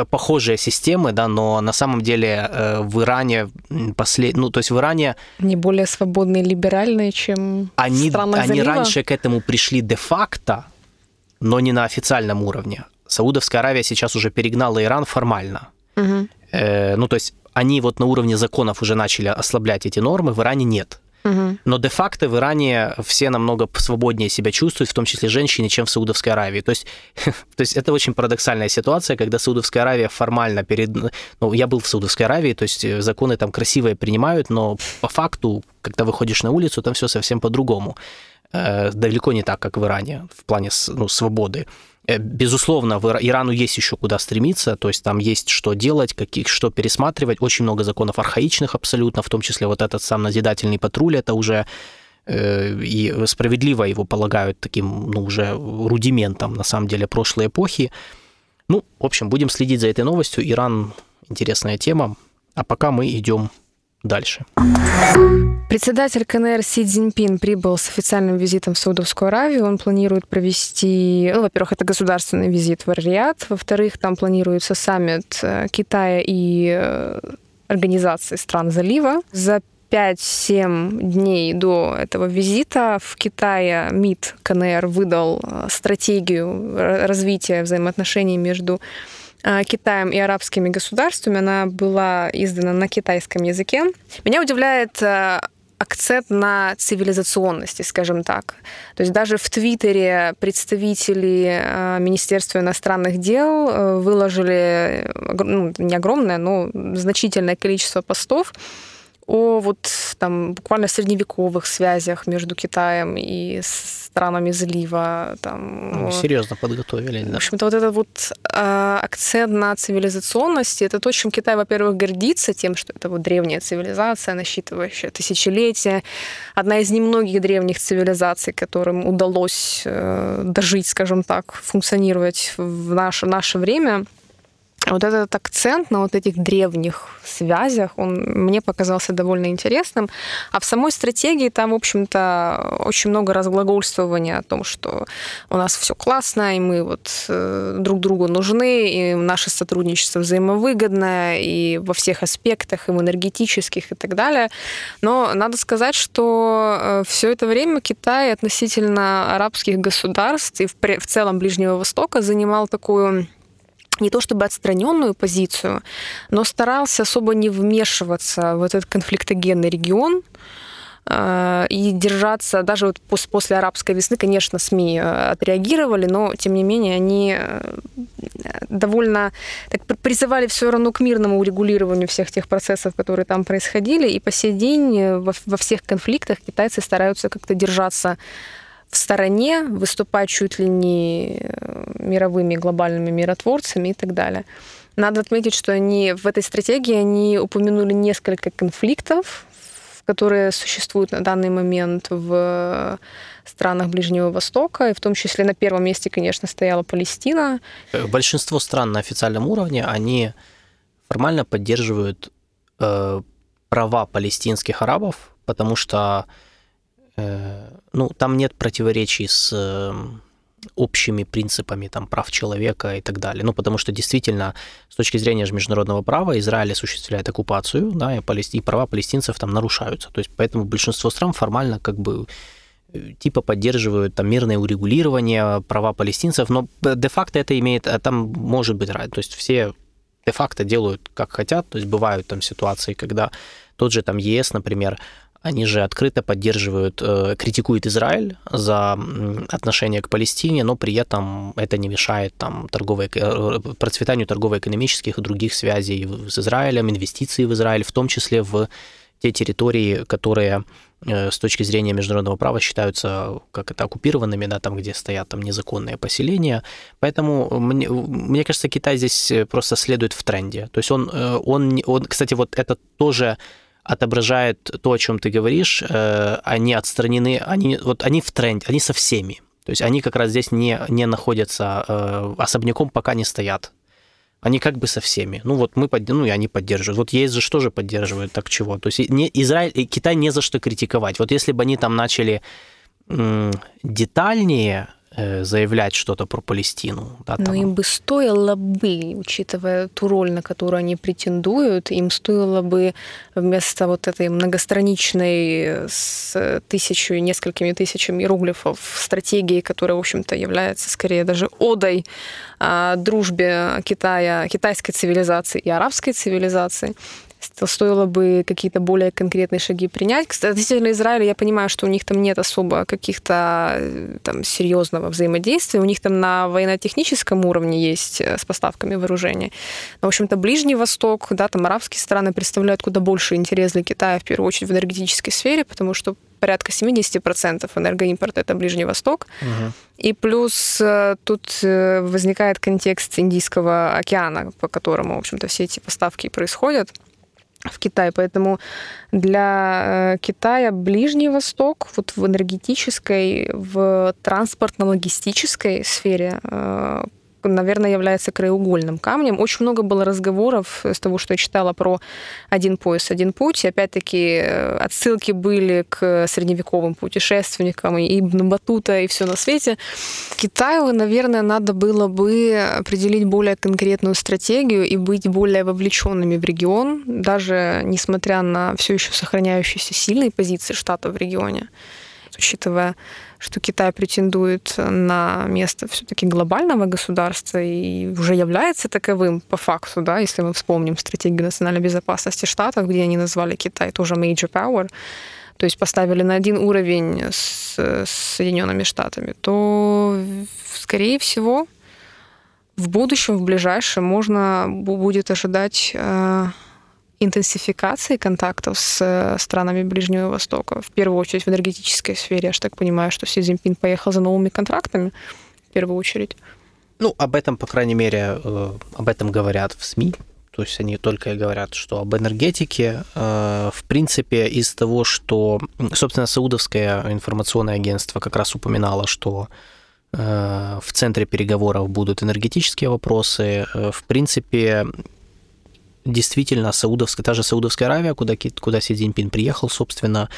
похожие системы, да, но на самом деле в Иране ну, то есть в Иране... Они более свободные, либеральные, чем в странах залива. Они раньше к этому пришли де-факто, но не на официальном уровне. Саудовская Аравия сейчас уже перегнала Иран формально. Ну, то есть они вот на уровне законов уже начали ослаблять эти нормы, в Иране нет. Но де-факто в Иране все намного свободнее себя чувствуют, в том числе женщины, чем в Саудовской Аравии. То есть это очень парадоксальная ситуация, когда Саудовская Аравия формально Ну, я был в Саудовской Аравии, то есть законы там красивые принимают, но по факту, когда выходишь на улицу, там все совсем по-другому. Далеко не так, как в Иране, в плане свободы. Безусловно, Ирану есть еще куда стремиться, то есть там есть что делать, что пересматривать. Очень много законов архаичных абсолютно, в том числе вот этот сам назидательный патруль, это уже и справедливо его полагают таким, ну, уже рудиментом, на самом деле, прошлой эпохи. Ну, в общем, будем следить за этой новостью. Иран – интересная тема. А пока мы идем дальше. Председатель КНР Си Цзиньпин прибыл с официальным визитом в Саудовскую Аравию. Он планирует провести... во-первых, это государственный визит в Эр-Рияд. Во-вторых, там планируется саммит Китая и организации стран залива. За 5-7 дней до этого визита в Китае МИД КНР выдал стратегию развития взаимоотношений между Китаем и арабскими государствами. Она была издана на китайском языке. Меня удивляет акцент на цивилизационности, скажем так. То есть даже в Твиттере представители Министерства иностранных дел выложили, не огромное, но значительное количество постов о буквально средневековых связях между Китаем и странами залива. Серьезно подготовили. Да? В общем-то, акцент на цивилизационности, это то, чем Китай, во-первых, гордится, тем, что это древняя цивилизация, насчитывающая тысячелетия. Одна из немногих древних цивилизаций, которым удалось дожить, скажем так, функционировать в наше время. Вот этот акцент на этих древних связях, он мне показался довольно интересным. А в самой стратегии там, в общем-то, очень много разглагольствования о том, что у нас все классно, и мы друг другу нужны, и наше сотрудничество взаимовыгодное, и во всех аспектах, и в энергетических, и так далее. Но надо сказать, что все это время Китай относительно арабских государств и в целом Ближнего Востока занимал такую... не то чтобы отстраненную позицию, но старался особо не вмешиваться в этот конфликтогенный регион и держаться, даже после арабской весны, конечно, СМИ отреагировали, но, тем не менее, они довольно призывали все равно к мирному урегулированию всех тех процессов, которые там происходили, и по сей день во всех конфликтах китайцы стараются как-то держаться в стороне, выступать чуть ли не мировыми глобальными миротворцами и так далее. Надо отметить, что в этой стратегии они упомянули несколько конфликтов, которые существуют на данный момент в странах Ближнего Востока, и в том числе на первом месте, конечно, стояла Палестина. Большинство стран на официальном уровне, они формально поддерживают права палестинских арабов, потому что там нет противоречий с общими принципами прав человека и так далее. Потому что действительно, с точки зрения международного права, Израиль осуществляет оккупацию, да, и права палестинцев там нарушаются. То есть поэтому большинство стран формально поддерживают мирное урегулирование, права палестинцев, но де-факто это может быть рай. То есть все де-факто делают как хотят. То есть бывают ситуации, когда тот же ЕС, например, они же открыто критикуют Израиль за отношение к Палестине, но при этом это не мешает процветанию торгово-экономических и других связей с Израилем, инвестиций в Израиль, в том числе в те территории, которые с точки зрения международного права считаются оккупированными, да, там, где стоят незаконные поселения. Поэтому, мне кажется, Китай здесь просто следует в тренде. То есть он кстати, это тоже... отображает то, о чем ты говоришь, они отстранены, они в тренде, они со всеми. То есть они как раз здесь не находятся, особняком пока не стоят. Они как бы со всеми. И они поддерживают. ЕС же тоже поддерживают, так чего. То есть Израиль и Китай не за что критиковать. Если бы они начали детальнее заявлять что-то про Палестину. Да, им бы стоило бы, учитывая ту роль, на которую они претендуют, им стоило бы вместо этой многостраничной с несколькими тысячами иероглифов стратегии, которая, в общем-то, является скорее даже одой дружбе китайской цивилизации и арабской цивилизации, стоило бы какие-то более конкретные шаги принять. Кстати, относительно Израиля, я понимаю, что у них там нет особо каких-то серьезного взаимодействия. У них там на военно-техническом уровне есть с поставками вооружений. Но, в общем-то, Ближний Восток, да, там арабские страны представляют куда больше интерес для Китая, в первую очередь в энергетической сфере, потому что порядка 70% энергоимпорта — это Ближний Восток. Угу. И плюс тут возникает контекст Индийского океана, по которому, в общем-то, все эти поставки происходят в Китай. Поэтому для Китая Ближний Восток в энергетической, в транспортно-логистической сфере наверное, является краеугольным камнем. Очень много было разговоров с того, что я читала, про один пояс, один путь. И опять-таки отсылки были к средневековым путешественникам, и Ибн Баттута, и все на свете. Китаю, наверное, надо было бы определить более конкретную стратегию и быть более вовлеченными в регион, даже несмотря на все еще сохраняющиеся сильные позиции Штатов в регионе, учитывая, что Китай претендует на место все-таки глобального государства и уже является таковым по факту, да, если мы вспомним стратегию национальной безопасности Штатов, где они назвали Китай тоже major power, то есть поставили на один уровень с Соединенными Штатами, то, скорее всего, в будущем, в ближайшем можно будет ожидать интенсификации контактов с странами Ближнего Востока, в первую очередь в энергетической сфере. Я же так понимаю, что Си Цзиньпин поехал за новыми контрактами, в первую очередь. Ну, об этом, по крайней мере, об этом говорят в СМИ. То есть они только и говорят, что об энергетике. В принципе, из того, что... Собственно, Саудовское информационное агентство как раз упоминало, что в центре переговоров будут энергетические вопросы. В принципе... Действительно, та же Саудовская Аравия, куда Си Цзиньпин приехал, собственно,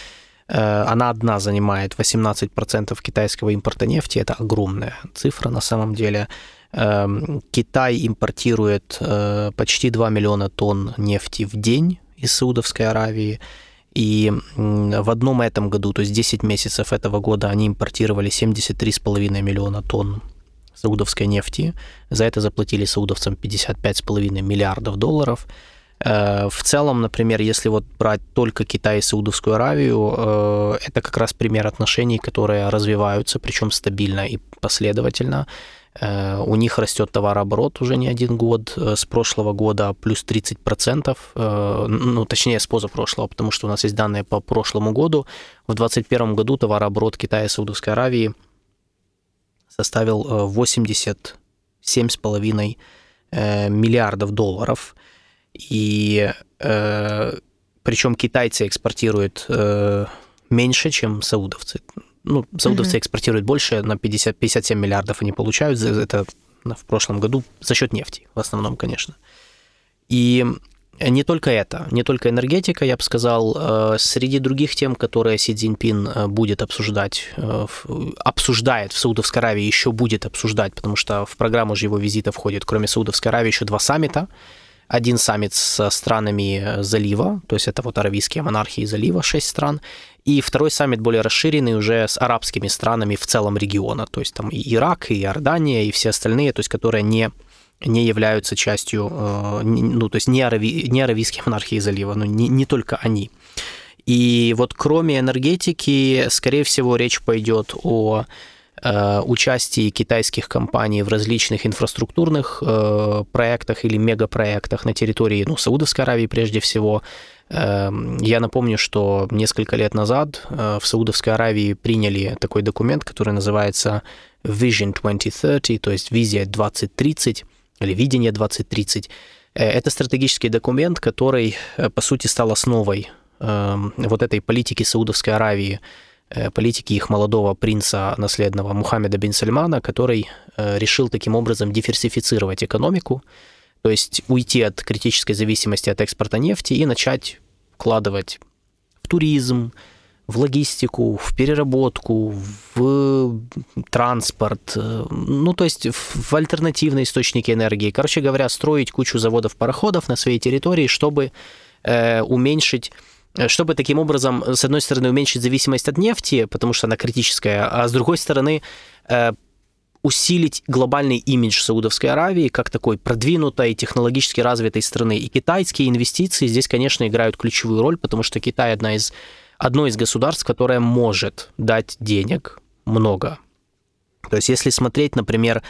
она одна занимает 18% китайского импорта нефти. Это огромная цифра на самом деле. Китай импортирует почти 2 миллиона тонн нефти в день из Саудовской Аравии. И в одном этом году, то есть 10 месяцев этого года, они импортировали 73,5 миллиона тонн саудовской нефти. За это заплатили саудовцам 55,5 миллиардов долларов. В целом, например, если вот брать только Китай и Саудовскую Аравию, это как раз пример отношений, которые развиваются, причем стабильно и последовательно. У них растет товарооборот уже не один год. С прошлого года плюс 30%, ну, точнее, с позапрошлого, потому что у нас есть данные по прошлому году. В 2021 году товарооборот Китая и Саудовской Аравии составил 87,5 миллиардов долларов. И причем китайцы экспортируют меньше, чем саудовцы. Ну, саудовцы экспортируют больше, на 57 миллиардов они получают. Это в прошлом году за счет нефти, в основном, конечно. И не только это, не только энергетика, я бы сказал, среди других тем, которые Си Цзиньпин будет обсуждает в Саудовской Аравии, еще будет обсуждать, потому что в программу же его визита входит, кроме Саудовской Аравии, еще два саммита. Один саммит со странами залива, то есть это вот аравийские монархии залива, 6 стран, и второй саммит более расширенный уже с арабскими странами в целом региона, то есть там и Ирак, и Иордания, и все остальные, то есть которые не являются частью, ну, то есть не аравийские монархии залива, но не только они. И вот кроме энергетики, скорее всего, речь пойдет о участии китайских компаний в различных инфраструктурных проектах или мегапроектах на территории, ну, Саудовской Аравии прежде всего. Я напомню, что несколько лет назад в Саудовской Аравии приняли такой документ, который называется Vision 2030, то есть «Визия 2030», или «Видение 2030». Это стратегический документ, который, по сути, стал основой вот этой политики Саудовской Аравии, политики их молодого принца, наследного Мухаммеда бин Сальмана, который решил таким образом диверсифицировать экономику, то есть уйти от критической зависимости от экспорта нефти и начать вкладывать в туризм, в логистику, в переработку, в транспорт, ну, то есть в альтернативные источники энергии. Короче говоря, строить кучу заводов-пароходов на своей территории, чтобы чтобы таким образом, с одной стороны, уменьшить зависимость от нефти, потому что она критическая, а с другой стороны, усилить глобальный имидж Саудовской Аравии как такой продвинутой, технологически развитой страны. И китайские инвестиции здесь, конечно, играют ключевую роль, потому что Китай одно из государств, которое может дать денег много. То есть если смотреть, например,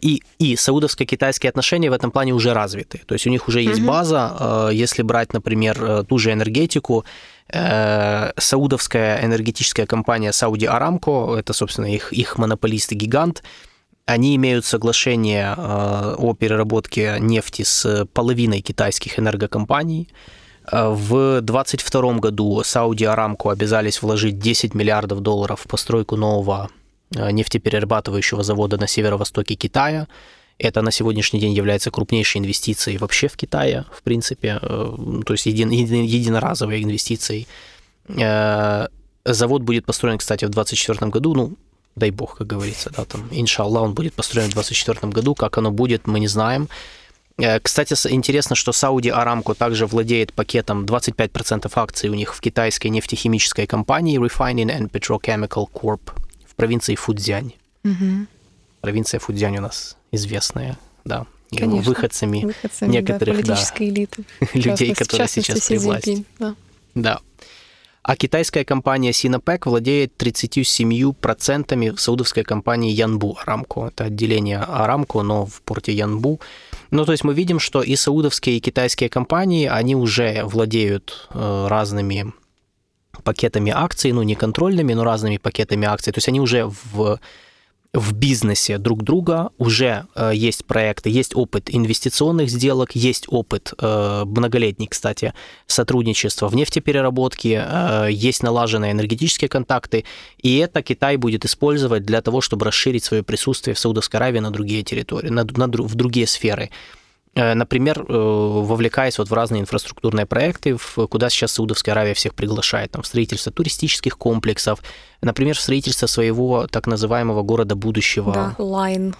и саудовско-китайские отношения в этом плане уже развиты. То есть у них уже есть база. Если брать, например, ту же энергетику, саудовская энергетическая компания Saudi Aramco, это, собственно, их монополист и гигант, они имеют соглашение о переработке нефти с половиной китайских энергокомпаний. В 2022 году Saudi Aramco обязались вложить 10 миллиардов долларов в постройку нового нефтеперерабатывающего завода на северо-востоке Китая. Это на сегодняшний день является крупнейшей инвестицией вообще в Китае, в принципе, то есть единоразовой инвестицией. Завод будет построен, кстати, в 2024 году, ну, дай бог, как говорится, да, там, иншаллах, он будет построен в 2024 году, как оно будет, мы не знаем. Кстати, интересно, что Saudi Aramco также владеет пакетом 25% акций у них в китайской нефтехимической компании Refining and Petrochemical Corp. в провинции Фуцзянь. Угу. Провинция Фуцзянь у нас известная, да, конечно, выходцами некоторых, да, политической элиты. Людей, которые сейчас при власти. Да. А китайская компания Sinopec владеет 37% саудовской компании Янбу Арамко. Это отделение Арамко, но в порте Янбу. Ну, то есть мы видим, что и саудовские, и китайские компании, они уже владеют разными пакетами акций, ну, не контрольными, но разными пакетами акций. То есть они уже в бизнесе друг друга, уже есть проекты, есть опыт инвестиционных сделок, есть опыт многолетний, кстати, сотрудничества в нефтепереработке, есть налаженные энергетические контакты, и это Китай будет использовать для того, чтобы расширить свое присутствие в Саудовской Аравии на другие территории, в другие сферы. Например, вовлекаясь вот в разные инфраструктурные проекты, куда сейчас Саудовская Аравия всех приглашает, там, в строительство туристических комплексов, например, в строительство своего так называемого города будущего. Да, Лайн.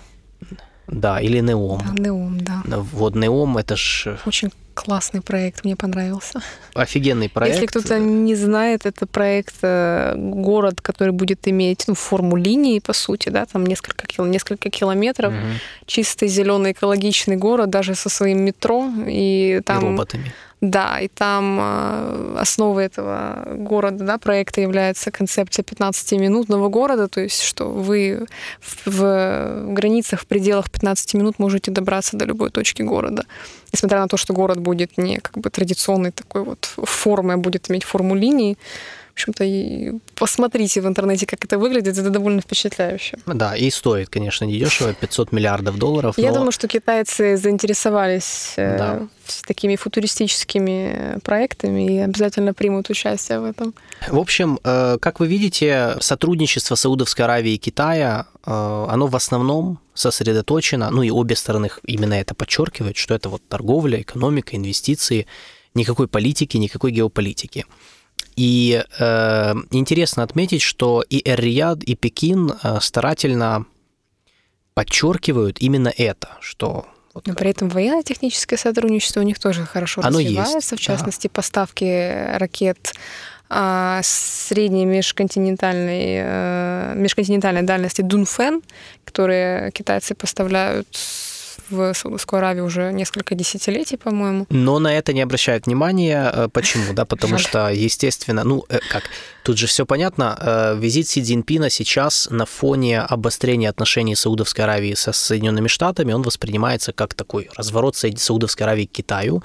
Да, или Неом. Да, Неом, да. Вот Неом, это ж... Очень классный проект, мне понравился. Офигенный проект. Если кто-то не знает, это проект, город, который будет иметь, ну, форму линии, по сути, да, там несколько километров, чистый, зеленый, экологичный город, даже со своим метро. И роботами. Да, и там основой этого города, да, проекта является концепция 15-минутного города, то есть что вы в границах, в пределах 15 минут можете добраться до любой точки города. Несмотря на то, что город будет не как бы традиционной такой вот формой, а будет иметь форму линии. В общем-то, и посмотрите в интернете, как это выглядит, это довольно впечатляюще. Да, и стоит, конечно, недешево, $500 миллиардов. Я думаю, что китайцы заинтересовались такими футуристическими проектами и обязательно примут участие в этом. В общем, как вы видите, сотрудничество Саудовской Аравии и Китая, оно в основном сосредоточено, ну и обе стороны именно это подчеркивают, что это вот торговля, экономика, инвестиции, никакой политики, никакой геополитики. И интересно отметить, что и Эр-Рияд, и Пекин старательно подчеркивают именно это, что... Но при этом военно-техническое сотрудничество у них тоже хорошо развивается, в частности, поставки ракет средней межконтинентальной дальности Дунфэн, которые китайцы поставляют в Саудовскую Аравию уже несколько десятилетий, по-моему. Но на это не обращают внимания. Почему? Да, потому что, естественно, ну, как, тут же все понятно. Визит Си Цзиньпина сейчас на фоне обострения отношений Саудовской Аравии со Соединенными Штатами, он воспринимается как такой разворот Саудовской Аравии к Китаю.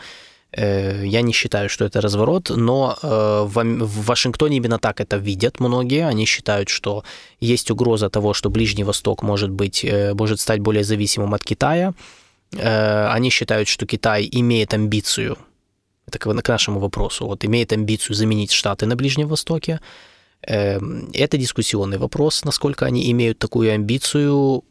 Я не считаю, что это разворот, но в Вашингтоне именно так это видят многие. Они считают, что есть угроза того, что Ближний Восток может стать более зависимым от Китая. Они считают, что Китай имеет амбицию, это к нашему вопросу, вот, имеет амбицию заменить Штаты на Ближнем Востоке. Это дискуссионный вопрос, насколько они имеют такую амбицию,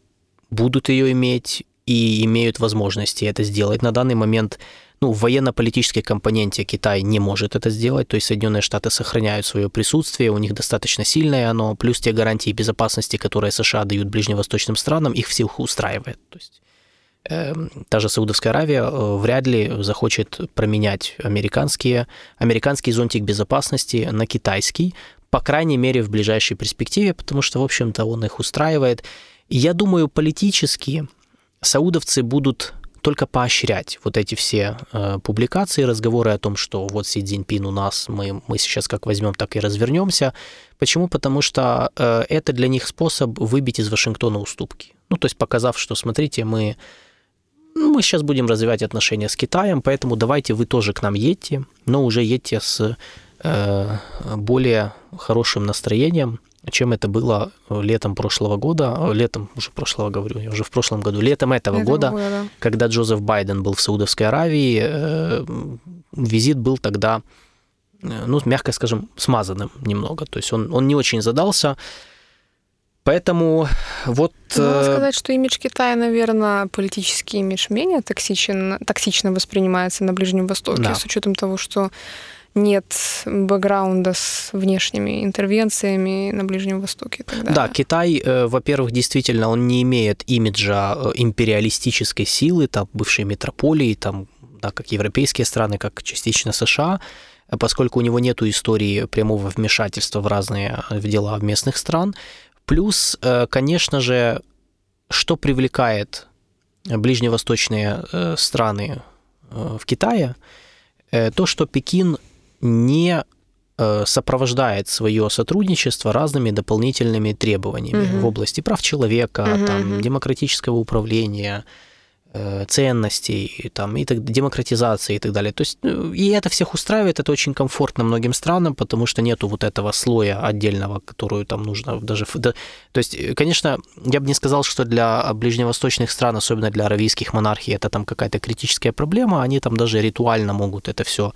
будут ее иметь и имеют возможности это сделать. На данный момент... Ну, в военно-политической компоненте Китай не может это сделать, то есть Соединенные Штаты сохраняют свое присутствие, у них достаточно сильное оно, плюс те гарантии безопасности, которые США дают ближневосточным странам, их всех устраивает. То есть та же Саудовская Аравия вряд ли захочет променять американский зонтик безопасности на китайский, по крайней мере, в ближайшей перспективе, потому что, в общем-то, он их устраивает. И я думаю, политически саудовцы будут... только поощрять вот эти все публикации, разговоры о том, что вот Си Цзиньпин у нас, мы сейчас как возьмем, так и развернемся. Почему? Потому что это для них способ выбить из Вашингтона уступки. Ну, то есть показав, что, смотрите, мы сейчас будем развивать отношения с Китаем, поэтому давайте вы тоже к нам едьте, но уже едьте с более хорошим настроением, чем это было летом прошлого года, летом этого года, когда Джозеф Байден был в Саудовской Аравии, визит был тогда, ну, мягко скажем, смазанным немного, то есть он не очень задался. Поэтому вот... Надо сказать, что имидж Китая, наверное, политический имидж менее токсично воспринимается на Ближнем Востоке, да, с учетом того, что нет бэкграунда с внешними интервенциями на Ближнем Востоке. Да, Китай, во-первых, действительно, он не имеет имиджа империалистической силы, там, бывшей метрополии, там, да, как европейские страны, как частично США, поскольку у него нет истории прямого вмешательства в разные дела местных стран. Плюс, конечно же, что привлекает ближневосточные страны в Китае, то, что Пекин не сопровождает свое сотрудничество разными дополнительными требованиями в области прав человека, там, демократического управления, ценностей, там, и так, демократизации и так далее. То есть, и это всех устраивает, это очень комфортно многим странам, потому что нету вот этого слоя отдельного, которую там нужно даже... Да, то есть, конечно, я бы не сказал, что для ближневосточных стран, особенно для аравийских монархий, это там какая-то критическая проблема, они там даже ритуально могут это все...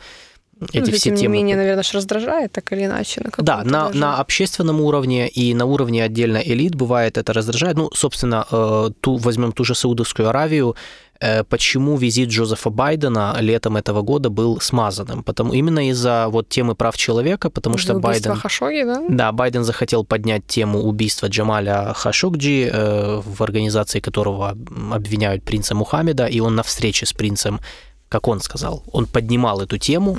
Эти все тем не менее, наверное, раздражает так или иначе. Да, на общественном уровне и на уровне отдельно элит бывает это раздражает. Ну, собственно, возьмем ту же Саудовскую Аравию. Почему визит Джозефа Байдена летом этого года был смазанным? Потому, именно из-за вот темы прав человека, потому что Байден... Убийство Хашогги, да? Да, Байден захотел поднять тему убийства Джамаля Хашогги, в организации которого обвиняют принца Мухаммеда, и он на встрече с принцем, как он сказал, он поднимал эту тему,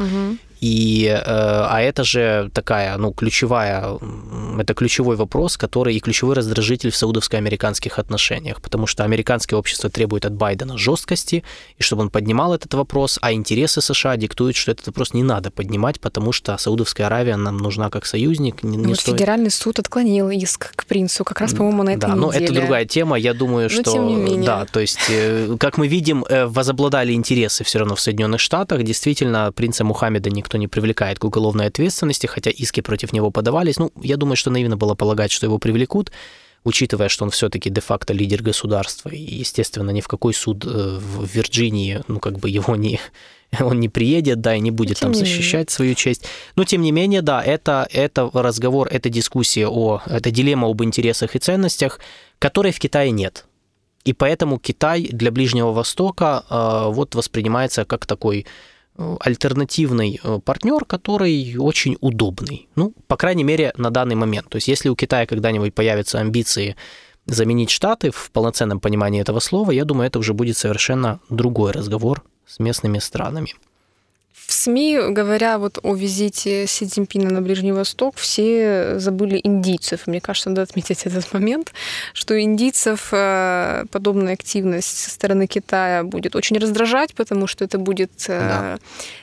а это же такая, ну, ключевая, это ключевой вопрос, который и ключевой раздражитель в саудовско-американских отношениях, потому что американское общество требует от Байдена жесткости, и чтобы он поднимал этот вопрос, а интересы США диктуют, что этот вопрос не надо поднимать, потому что Саудовская Аравия нам нужна как союзник. Федеральный суд отклонил иск к принцу, как раз, по-моему, на этой неделе. Да, но это другая тема, я думаю, что... тем не менее. Да, то есть, как мы видим, возобладали интересы все равно в Соединенных Штатах, действительно, принца Мухаммеда никто не привлекает к уголовной ответственности, хотя иски против него подавались. Ну, я думаю, что наивно было полагать, что его привлекут, учитывая, что он все-таки де-факто лидер государства, и, естественно, ни в какой суд в Вирджинии, ну, как бы его не... он не приедет, да, и не будет там защищать свою честь. Но, тем не менее, да, это разговор, это дискуссия, это дилемма об интересах и ценностях, которой в Китае нет. И поэтому Китай для Ближнего Востока вот воспринимается как такой альтернативный партнер, который очень удобный. Ну, по крайней мере, на данный момент. То есть, если у Китая когда-нибудь появятся амбиции заменить Штаты в полноценном понимании этого слова, я думаю, это уже будет совершенно другой разговор с местными странами. В СМИ, говоря вот о визите Си Цзиньпина на Ближний Восток, все забыли индийцев. Мне кажется, надо отметить этот момент, что индийцев подобная активность со стороны Китая будет очень раздражать, потому что это будет, да,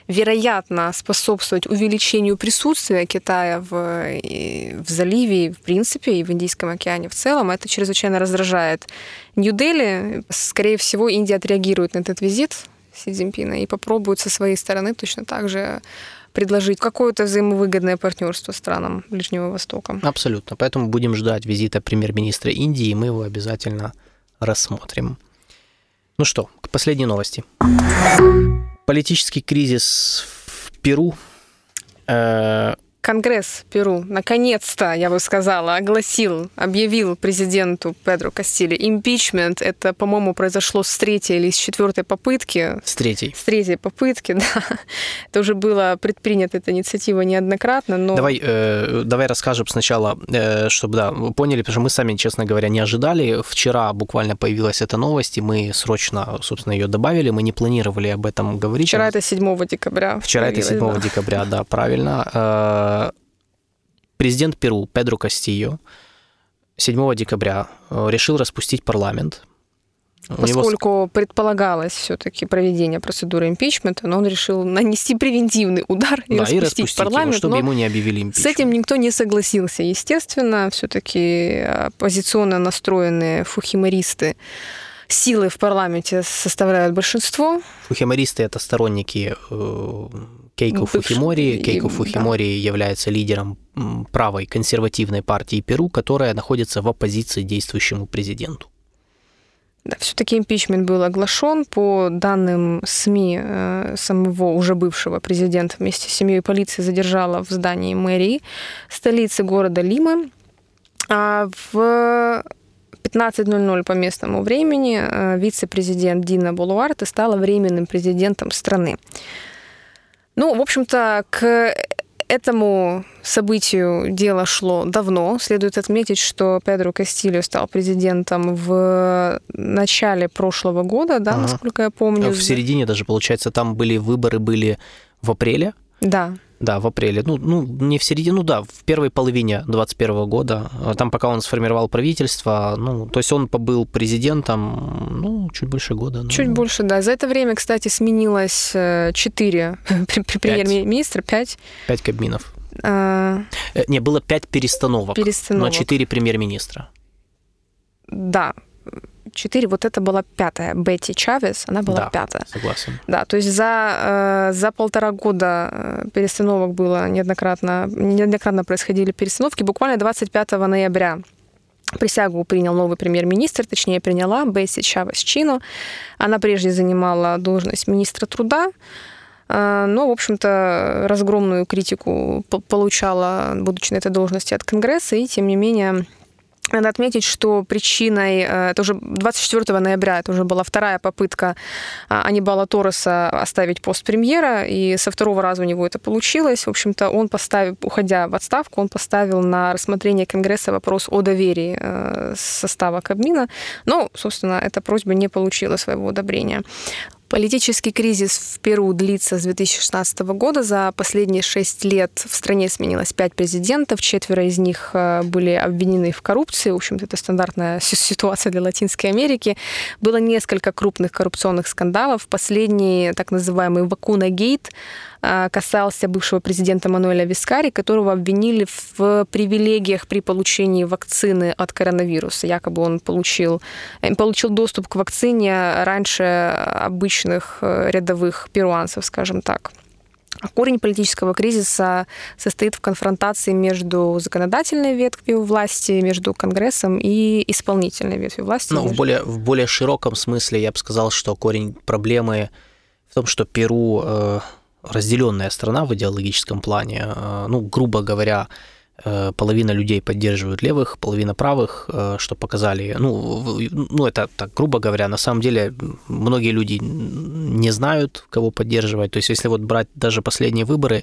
вероятно, способствовать увеличению присутствия Китая в заливе, в принципе, и в Индийском океане в целом. Это чрезвычайно раздражает Нью-Дели. Скорее всего, Индия отреагирует на этот визит Си Цзиньпина и попробуют со своей стороны точно так же предложить какое-то взаимовыгодное партнерство странам Ближнего Востока. Абсолютно. Поэтому будем ждать визита премьер-министра Индии, и мы его обязательно рассмотрим. Ну что, к последней новости. Политический кризис в Перу. Конгресс Перу, наконец-то, я бы сказала, объявил президенту Педро Кастильо импичмент. Это, по-моему, произошло с третьей или с четвертой попытки. С третьей попытки, да. Это уже было предпринято, эта инициатива неоднократно, но... Давай расскажем сначала, чтобы, да, вы поняли, потому что мы сами, честно говоря, не ожидали. Вчера буквально появилась эта новость, и мы срочно, собственно, ее добавили. Мы не планировали об этом говорить. Вчера это 7 декабря. Вчера это 7 декабря, да, правильно. Президент Перу Педро Кастильо 7 декабря решил распустить парламент. Поскольку предполагалось все-таки проведение процедуры импичмента, но он решил нанести превентивный удар и распустить парламент, его, чтобы ему не объявили импичмент. С этим никто не согласился. Естественно, все-таки оппозиционно настроенные фухимористы, силы в парламенте составляют большинство. Фухимористы — это сторонники Кейко Фухимори. Кейко Фухимори является лидером правой консервативной партии Перу, которая находится в оппозиции действующему президенту. Да, все-таки импичмент был оглашен. По данным СМИ, самого уже бывшего президента вместе с семьей полиция задержала в здании мэрии столицы города Лимы. В 15:00 по местному времени вице-президент Дина Булуарте стала временным президентом страны. Ну, в общем-то, к этому событию дело шло давно. Следует отметить, что Педро Кастильо стал президентом в начале прошлого года, да, насколько я помню. В середине даже, получается, там были выборы, были в апреле. Да. Да, в апреле. Ну, не в середине, ну да, в первой половине 2021 года. Там пока он сформировал правительство, ну, то есть он побыл президентом, ну, чуть больше года. Ну. Чуть больше, да. За это время, кстати, сменилось 4 премьер-министра, 5. 5 кабминов. Не, было 5 перестановок, но 4 премьер-министра. Да. 4, вот это была 5-я, Бетти Чавес, она была 5-я. Согласен. Да, то есть за 1,5 года перестановок было неоднократно происходили перестановки. Буквально 25 ноября присягу принял новый премьер-министр, точнее приняла Бетти Чавес Чино. Она прежде занимала должность министра труда, но, в общем-то, разгромную критику получала, будучи на этой должности, от Конгресса, и, тем не менее... Надо отметить, что причиной, это уже 24 ноября, это уже была вторая попытка Анибала Торреса оставить пост премьера, и со второго раза у него это получилось. В общем-то, он поставил, уходя в отставку, он поставил на рассмотрение Конгресса вопрос о доверии состава Кабмина, но, собственно, эта просьба не получила своего одобрения. Политический кризис в Перу длится с 2016 года. За последние 6 лет в стране сменилось 5 президентов. 4 из них были обвинены в коррупции. В общем-то, это стандартная ситуация для Латинской Америки. Было несколько крупных коррупционных скандалов. Последний, так называемый «Вакуна-гейт», касался бывшего президента Мануэля Вискари, которого обвинили в привилегиях при получении вакцины от коронавируса. Якобы он получил доступ к вакцине раньше обычных рядовых перуанцев, скажем так. Корень политического кризиса состоит в конфронтации между законодательной ветвью власти, между Конгрессом и исполнительной ветвью власти. Ну, в более широком смысле я бы сказал, что корень проблемы в том, что Перу... разделенная страна в идеологическом плане. Ну, грубо говоря, половина людей поддерживают левых, половина правых, что показали... Ну, это так, грубо говоря. На самом деле, многие люди не знают, кого поддерживать. То есть, если вот брать даже последние выборы,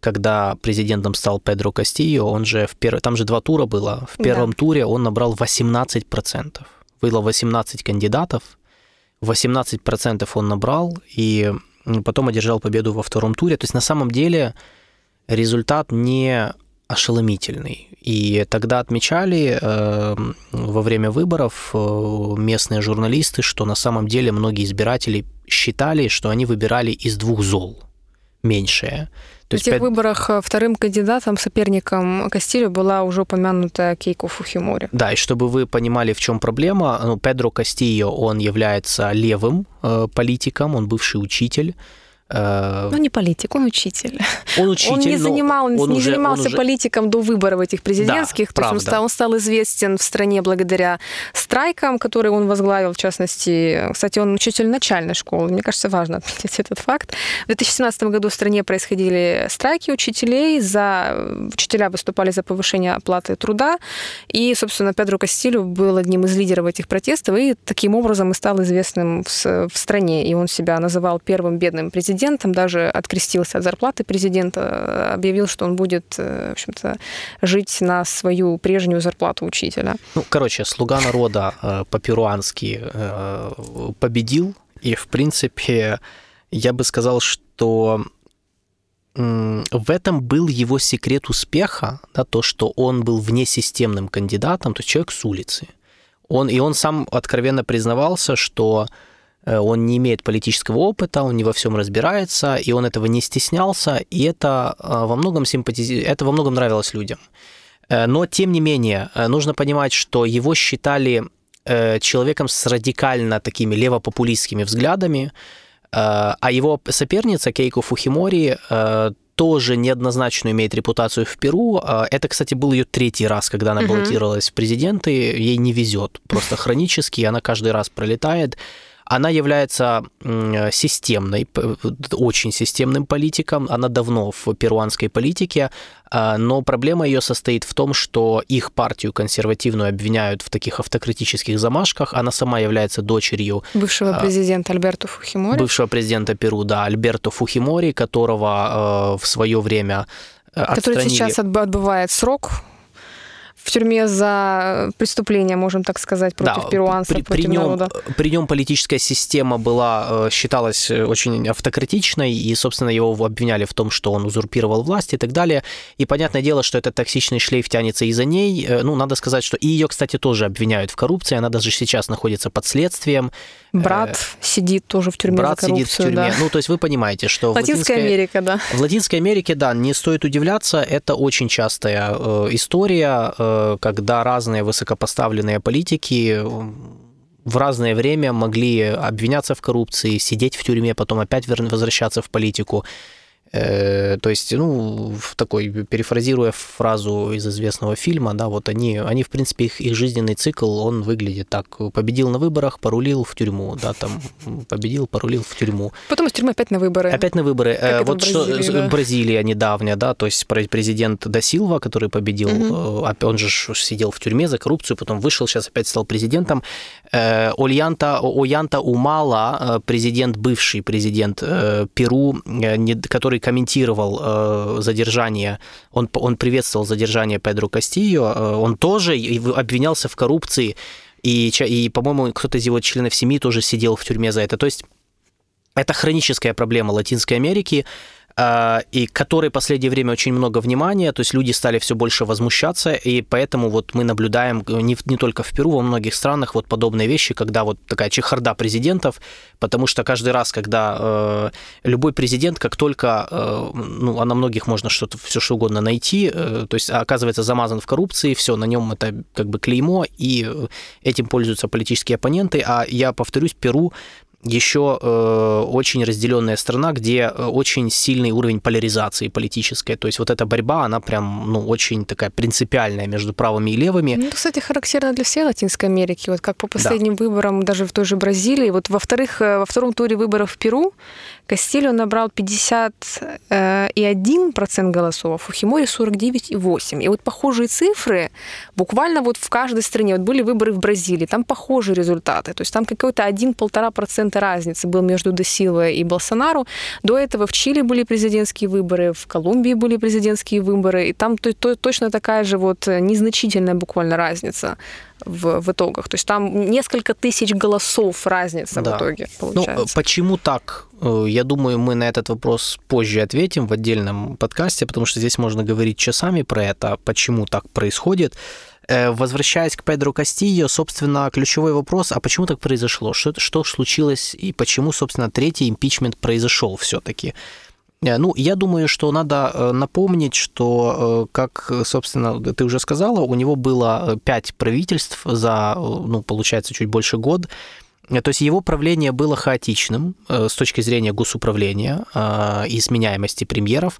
когда президентом стал Педро Кастильо, он же там же 2 тура было. В первом туре он набрал 18%. Было 18 кандидатов, 18% он набрал, и... потом одержал победу во втором туре. То есть на самом деле результат не ошеломительный. И тогда отмечали во время выборов местные журналисты, что на самом деле многие избиратели считали, что они выбирали из 2 зол меньшее. То в этих выборах вторым кандидатом, соперником Кастильо была уже упомянутая Кейко Фухимори. Да, и чтобы вы понимали, в чем проблема, ну, Педро Кастильо, он является левым политиком, он бывший учитель. Ну, не политик, он учитель. Он не занимался политиком до выборов этих президентских. Да, то есть он стал известен в стране благодаря страйкам, которые он возглавил, в частности. Кстати, он учитель начальной школы. Мне кажется, важно отметить этот факт. В 2017 году в стране происходили страйки учителей. Учителя выступали за повышение оплаты труда. И, собственно, Педро Кастильо был одним из лидеров этих протестов. И таким образом и стал известным в стране. И он себя называл первым бедным президентом. Даже открестился от зарплаты президента, объявил, что он будет, в общем-то, жить на свою прежнюю зарплату учителя. Ну, короче, слуга народа по-перуански победил, и, в принципе, я бы сказал, что в этом был его секрет успеха, да, то, что он был внесистемным кандидатом, то есть человек с улицы. Он сам откровенно признавался, что он не имеет политического опыта, он не во всем разбирается, и он этого не стеснялся, и это во многом нравилось людям. Но, тем не менее, нужно понимать, что его считали человеком с радикально такими левопопулистскими взглядами, а его соперница Кейко Фухимори тоже неоднозначно имеет репутацию в Перу. Это, кстати, был ее 3-й раз, когда она баллотировалась в президенты. Ей не везет просто хронически, она каждый раз пролетает. Она является системной, очень системным политиком. Она давно в перуанской политике, но проблема ее состоит в том, что их партию консервативную обвиняют в таких автократических замашках. Она сама является дочерью... бывшего президента Альберто Фухимори. Бывшего президента Перу, да, Альберто Фухимори, которого в свое время отстранили. Который сейчас отбывает срок... в тюрьме за преступление, можем так сказать, против перуанцев, против народа. При нем политическая система была, считалась очень автократичной, и, собственно, его обвиняли в том, что он узурпировал власть и так далее. И понятное дело, что этот токсичный шлейф тянется и за ней. Ну, надо сказать, что и ее, кстати, тоже обвиняют в коррупции, она даже сейчас находится под следствием. Брат сидит тоже в тюрьме за коррупцию. Брат сидит в тюрьме. Да. Ну, то есть вы понимаете, что... Латинская Америка, да. В Латинской Америке, да, не стоит удивляться, это очень частая история, когда разные высокопоставленные политики в разное время могли обвиняться в коррупции, сидеть в тюрьме, потом опять возвращаться в политику. То есть, ну, такой, перефразируя фразу из известного фильма, да, вот они в принципе, их жизненный цикл, он выглядит так. Победил на выборах, порулил в тюрьму, да, там, победил, порулил в тюрьму. Потом из тюрьмы опять на выборы. Опять на выборы. Вот Бразилии, что, да. Бразилия недавняя, да, то есть президент Да Силва, который победил, он же сидел в тюрьме за коррупцию, потом вышел, сейчас опять стал президентом. Оllanta Humala, бывший президент Перу, который комментировал задержание, он приветствовал задержание Педро Кастильо, он тоже обвинялся в коррупции, и по-моему, кто-то из его членов семьи тоже сидел в тюрьме за это. То есть это хроническая проблема Латинской Америки, и которой в последнее время очень много внимания, то есть люди стали все больше возмущаться, и поэтому вот мы наблюдаем не только в Перу, во многих странах вот подобные вещи, когда вот такая чехарда президентов, потому что каждый раз, когда любой президент, как только, ну, а на многих можно что-то, все что угодно найти, то есть оказывается замазан в коррупции, все, на нем это как бы клеймо, и этим пользуются политические оппоненты, а я повторюсь, Перу еще очень разделенная страна, где очень сильный уровень поляризации политической. То есть вот эта борьба, она прям, ну, очень такая принципиальная между правыми и левыми. Ну, кстати, характерно для всей Латинской Америки. Вот как по последним выборам даже в той же Бразилии. Вот во втором туре выборов в Перу Кастильо набрал 51% голосов, Фухимори 49,8%. И вот похожие цифры буквально вот в каждой стране. Вот были выборы в Бразилии, там похожие результаты. То есть там какой-то 1-1,5% разницы был между Де Силва и Болсонару. До этого в Чили были президентские выборы, в Колумбии были президентские выборы, и там точно такая же вот незначительная буквально разница в итогах. То есть там несколько тысяч голосов разница в итоге получается. Ну, почему так? Я думаю, мы на этот вопрос позже ответим в отдельном подкасте, потому что здесь можно говорить часами про это, почему так происходит. Возвращаясь к Педро Кастильо, собственно, ключевой вопрос, а почему так произошло? Что случилось и почему, собственно, третий импичмент произошел все-таки? Ну, я думаю, что надо напомнить, что, как, собственно, ты уже сказала, у него было 5 правительств за, ну, получается, чуть больше года. То есть его правление было хаотичным с точки зрения госуправления и сменяемости премьеров.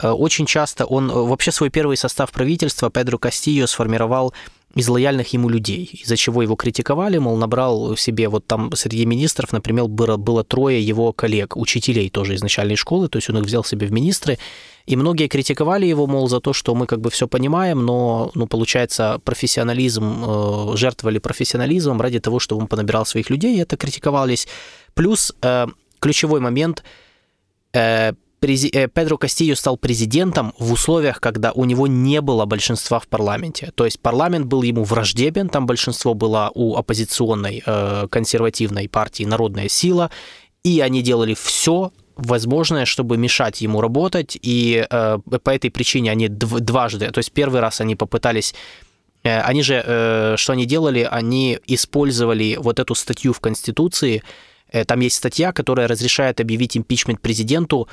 Очень часто он... Вообще свой первый состав правительства Педро Кастильо сформировал из лояльных ему людей, из-за чего его критиковали, мол, набрал себе вот там среди министров, например, было 3 его коллег, учителей тоже из начальной школы, то есть он их взял себе в министры, и многие критиковали его, мол, за то, что мы как бы все понимаем, но, ну, получается, профессионализм, жертвовали профессионализмом ради того, чтобы он понабирал своих людей, и это критиковались. Плюс ключевой момент – Педро Кастильо стал президентом в условиях, когда у него не было большинства в парламенте. То есть парламент был ему враждебен, там большинство было у оппозиционной консервативной партии «Народная сила», и они делали все возможное, чтобы мешать ему работать, и по этой причине они дважды, то есть первый раз они попытались... Они же, что они делали? Они использовали вот эту статью в Конституции, там есть статья, которая разрешает объявить импичмент президенту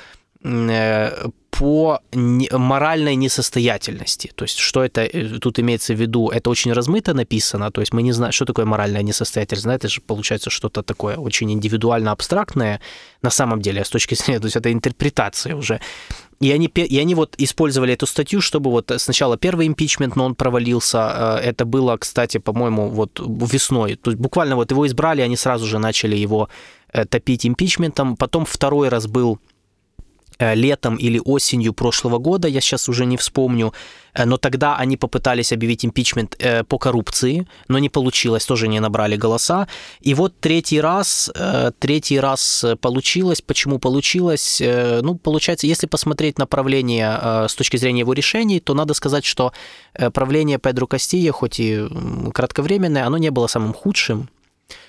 по моральной несостоятельности. То есть что это тут имеется в виду? Это очень размыто написано, то есть мы не знаем, что такое моральная несостоятельность. Это же получается что-то такое очень индивидуально абстрактное на самом деле, с точки зрения, то есть это интерпретация уже. И они вот использовали эту статью, чтобы вот сначала первый импичмент, но он провалился. Это было, кстати, по-моему, вот весной. То есть буквально вот его избрали, они сразу же начали его топить импичментом. Потом второй раз был летом или осенью прошлого года, я сейчас уже не вспомню, но тогда они попытались объявить импичмент по коррупции, но не получилось, тоже не набрали голоса. И вот третий раз получилось. Почему получилось? Ну, получается, если посмотреть на правление с точки зрения его решений, то надо сказать, что правление Педро Кастильо, хоть и кратковременное, оно не было самым худшим.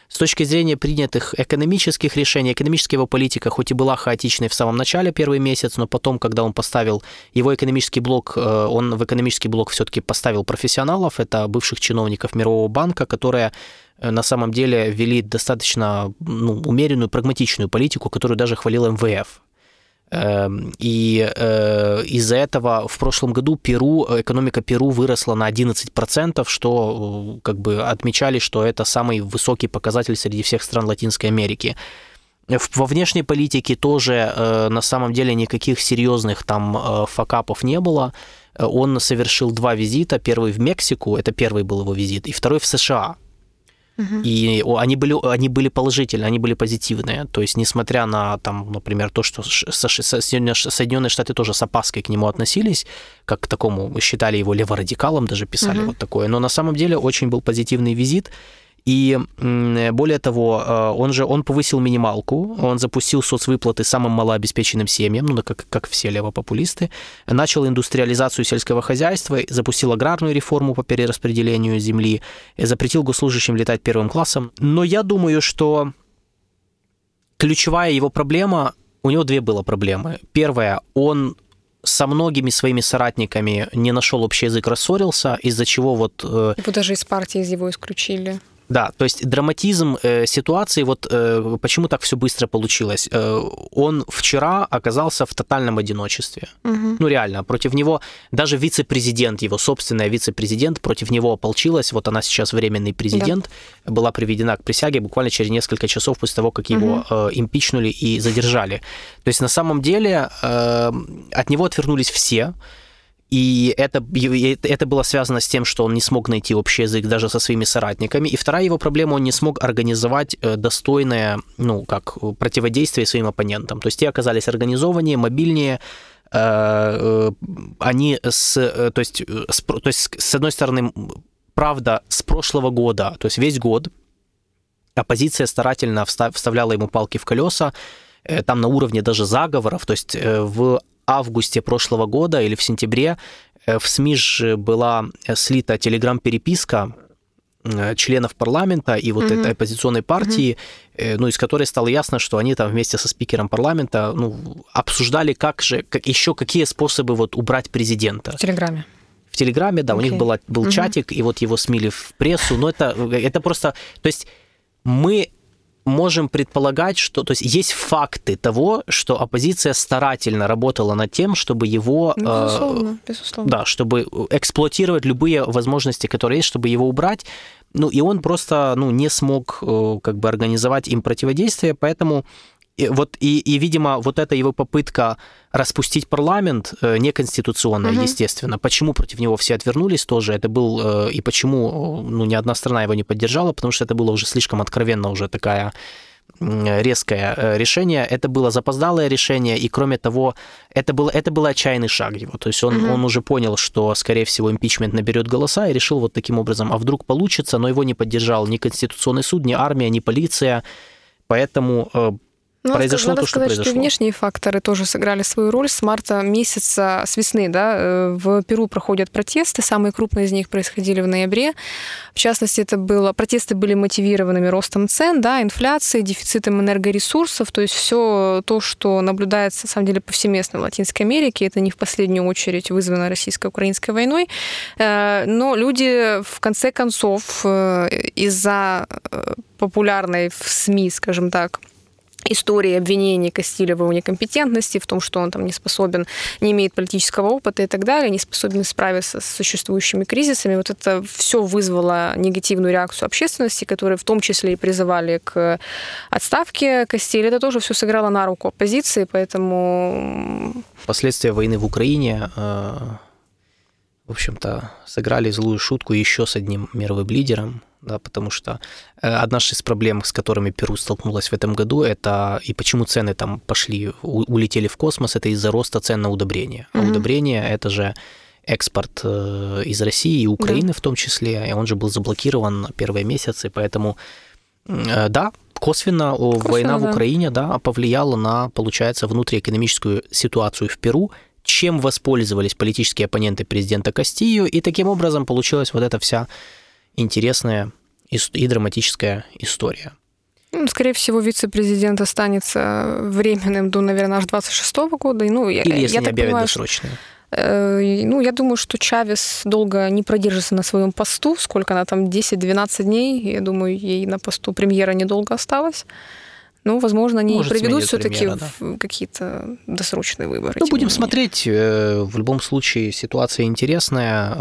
С точки зрения принятых экономических решений, экономическая его политика хоть и была хаотичной в самом начале, первый месяц, но потом, когда он поставил его экономический блок, он в экономический блок все-таки поставил профессионалов, это бывших чиновников Мирового банка, которые на самом деле вели достаточно умеренную, прагматичную политику, которую даже хвалил МВФ. И из-за этого в прошлом году экономика Перу выросла на 11%, что как бы отмечали, что это самый высокий показатель среди всех стран Латинской Америки. Во внешней политике тоже на самом деле никаких серьезных там факапов не было. Он совершил два визита, первый в Мексику, это первый был его визит, и второй в США. И они были положительные, они были позитивные. То есть, несмотря на, там, например, то, что Соединенные Штаты тоже с опаской к нему относились, как к такому, считали его леворадикалом, даже писали вот такое. Но на самом деле очень был позитивный визит. И более того, он повысил минималку, он запустил соцвыплаты самым малообеспеченным семьям, как все левопопулисты, начал индустриализацию сельского хозяйства, запустил аграрную реформу по перераспределению земли, запретил госслужащим летать первым классом. Но я думаю, что ключевая его проблема, у него две было проблемы. Первая, он со многими своими соратниками не нашел общий язык, рассорился, из-за чего вот... Его даже из партии его исключили. Да, то есть драматизм ситуации, вот почему так все быстро получилось. Он вчера оказался в тотальном одиночестве. Ну реально, против него даже вице-президент, его собственная вице-президент, против него ополчилась. Вот она сейчас временный президент, была приведена к присяге буквально через несколько часов после того, как его импичнули и задержали. То есть на самом деле от него отвернулись все. И это было связано с тем, что он не смог найти общий язык даже со своими соратниками. И вторая его проблема, он не смог организовать достойное, противодействие своим оппонентам. То есть те оказались организованнее, мобильнее. С одной стороны, правда, с прошлого года, то есть весь год, оппозиция старательно вставляла ему палки в колеса, там на уровне даже заговоров, то есть в августе прошлого года или в сентябре в СМИ же была слита телеграм-переписка членов парламента и вот этой оппозиционной партии, из которой стало ясно, что они там вместе со спикером парламента обсуждали, еще какие способы убрать президента. В Телеграме. В Телеграме, да, okay. У них был чатик, и вот его смели в прессу, но это просто... То есть мы... можем предполагать, что... То есть есть факты того, что оппозиция старательно работала над тем, чтобы его... Безусловно. Да, чтобы эксплуатировать любые возможности, которые есть, чтобы его убрать. И он просто не смог организовать им противодействие, поэтому... видимо, вот эта его попытка распустить парламент неконституционная, естественно. Почему против него все отвернулись тоже, это был... И почему ни одна страна его не поддержала, потому что это было уже слишком откровенно, уже такая резкое решение. Это было запоздалое решение, и, кроме того, это был отчаянный шаг его. То есть он уже понял, что, скорее всего, импичмент наберет голоса, и решил вот таким образом, а вдруг получится, но его не поддержал ни Конституционный суд, ни армия, ни полиция. Поэтому... Надо сказать, что внешние факторы тоже сыграли свою роль. С марта месяца, с весны, в Перу проходят протесты. Самые крупные из них происходили в ноябре. В частности, протесты были мотивированными ростом цен, инфляцией, дефицитом энергоресурсов. То есть все то, что наблюдается, на самом деле, повсеместно в Латинской Америке. Это не в последнюю очередь вызвано российско-украинской войной. Но люди, в конце концов, из-за популярной в СМИ, скажем так, истории обвинений Кастильо в его некомпетентности, в том, что он там не способен, не имеет политического опыта и так далее, не способен справиться с существующими кризисами. Вот это все вызвало негативную реакцию общественности, которые в том числе и призывали к отставке Кастильо. Это тоже все сыграло на руку оппозиции, поэтому... Последствия войны в Украине, в общем-то, сыграли злую шутку еще с одним мировым лидером. Да, потому что одна из проблем, с которыми Перу столкнулась в этом году, это и почему цены там пошли, улетели в космос, это из-за роста цен на удобрения. А удобрения – это же экспорт из России и Украины, да, в том числе, и он же был заблокирован первые месяцы, поэтому, да, косвенно война в Украине, да, повлияла на, получается, внутриэкономическую ситуацию в Перу, чем воспользовались политические оппоненты президента Кастильо, и таким образом получилась вот эта вся интересная и драматическая история. Скорее всего, вице-президент останется временным до, наверное, аж 26-го года. Ну, или если не объявят досрочное. Ну, я думаю, что Чавес долго не продержится на своем посту. Сколько она там, 10-12 дней. Я думаю, ей на посту премьера недолго осталось. Ну, возможно, они проведут все-таки какие-то досрочные выборы. Ну, будем смотреть. В любом случае, ситуация интересная.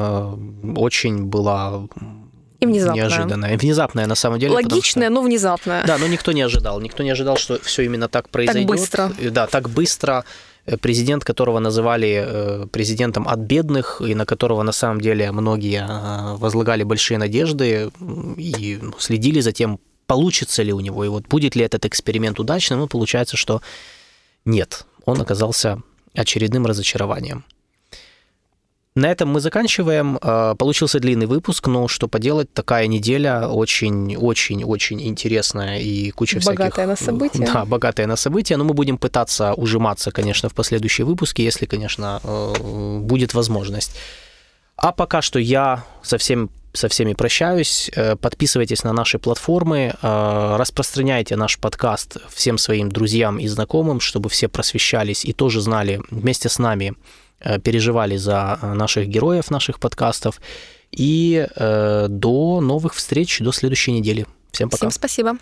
Очень была... И внезапная. Неожиданная. Внезапная, на самом деле. Логичная, но внезапная. Да, но никто не ожидал. Никто не ожидал, что все именно так произойдет. Так быстро. Да, так быстро. Президент, которого называли президентом от бедных, и на которого, на самом деле, многие возлагали большие надежды и следили за тем, получится ли у него, и вот будет ли этот эксперимент удачным, ну, получается, что нет. Он оказался очередным разочарованием. На этом мы заканчиваем. Получился длинный выпуск, но что поделать, такая неделя очень-очень-очень интересная и куча богатая всяких... на события. Да, богатая на события, но мы будем пытаться ужиматься, конечно, в последующие выпуски, если, конечно, будет возможность. А пока что я со всеми прощаюсь. Подписывайтесь на наши платформы, распространяйте наш подкаст всем своим друзьям и знакомым, чтобы все просвещались и тоже знали вместе с нами, переживали за наших героев, наших подкастов. И до новых встреч, до следующей недели. Всем пока. Всем спасибо.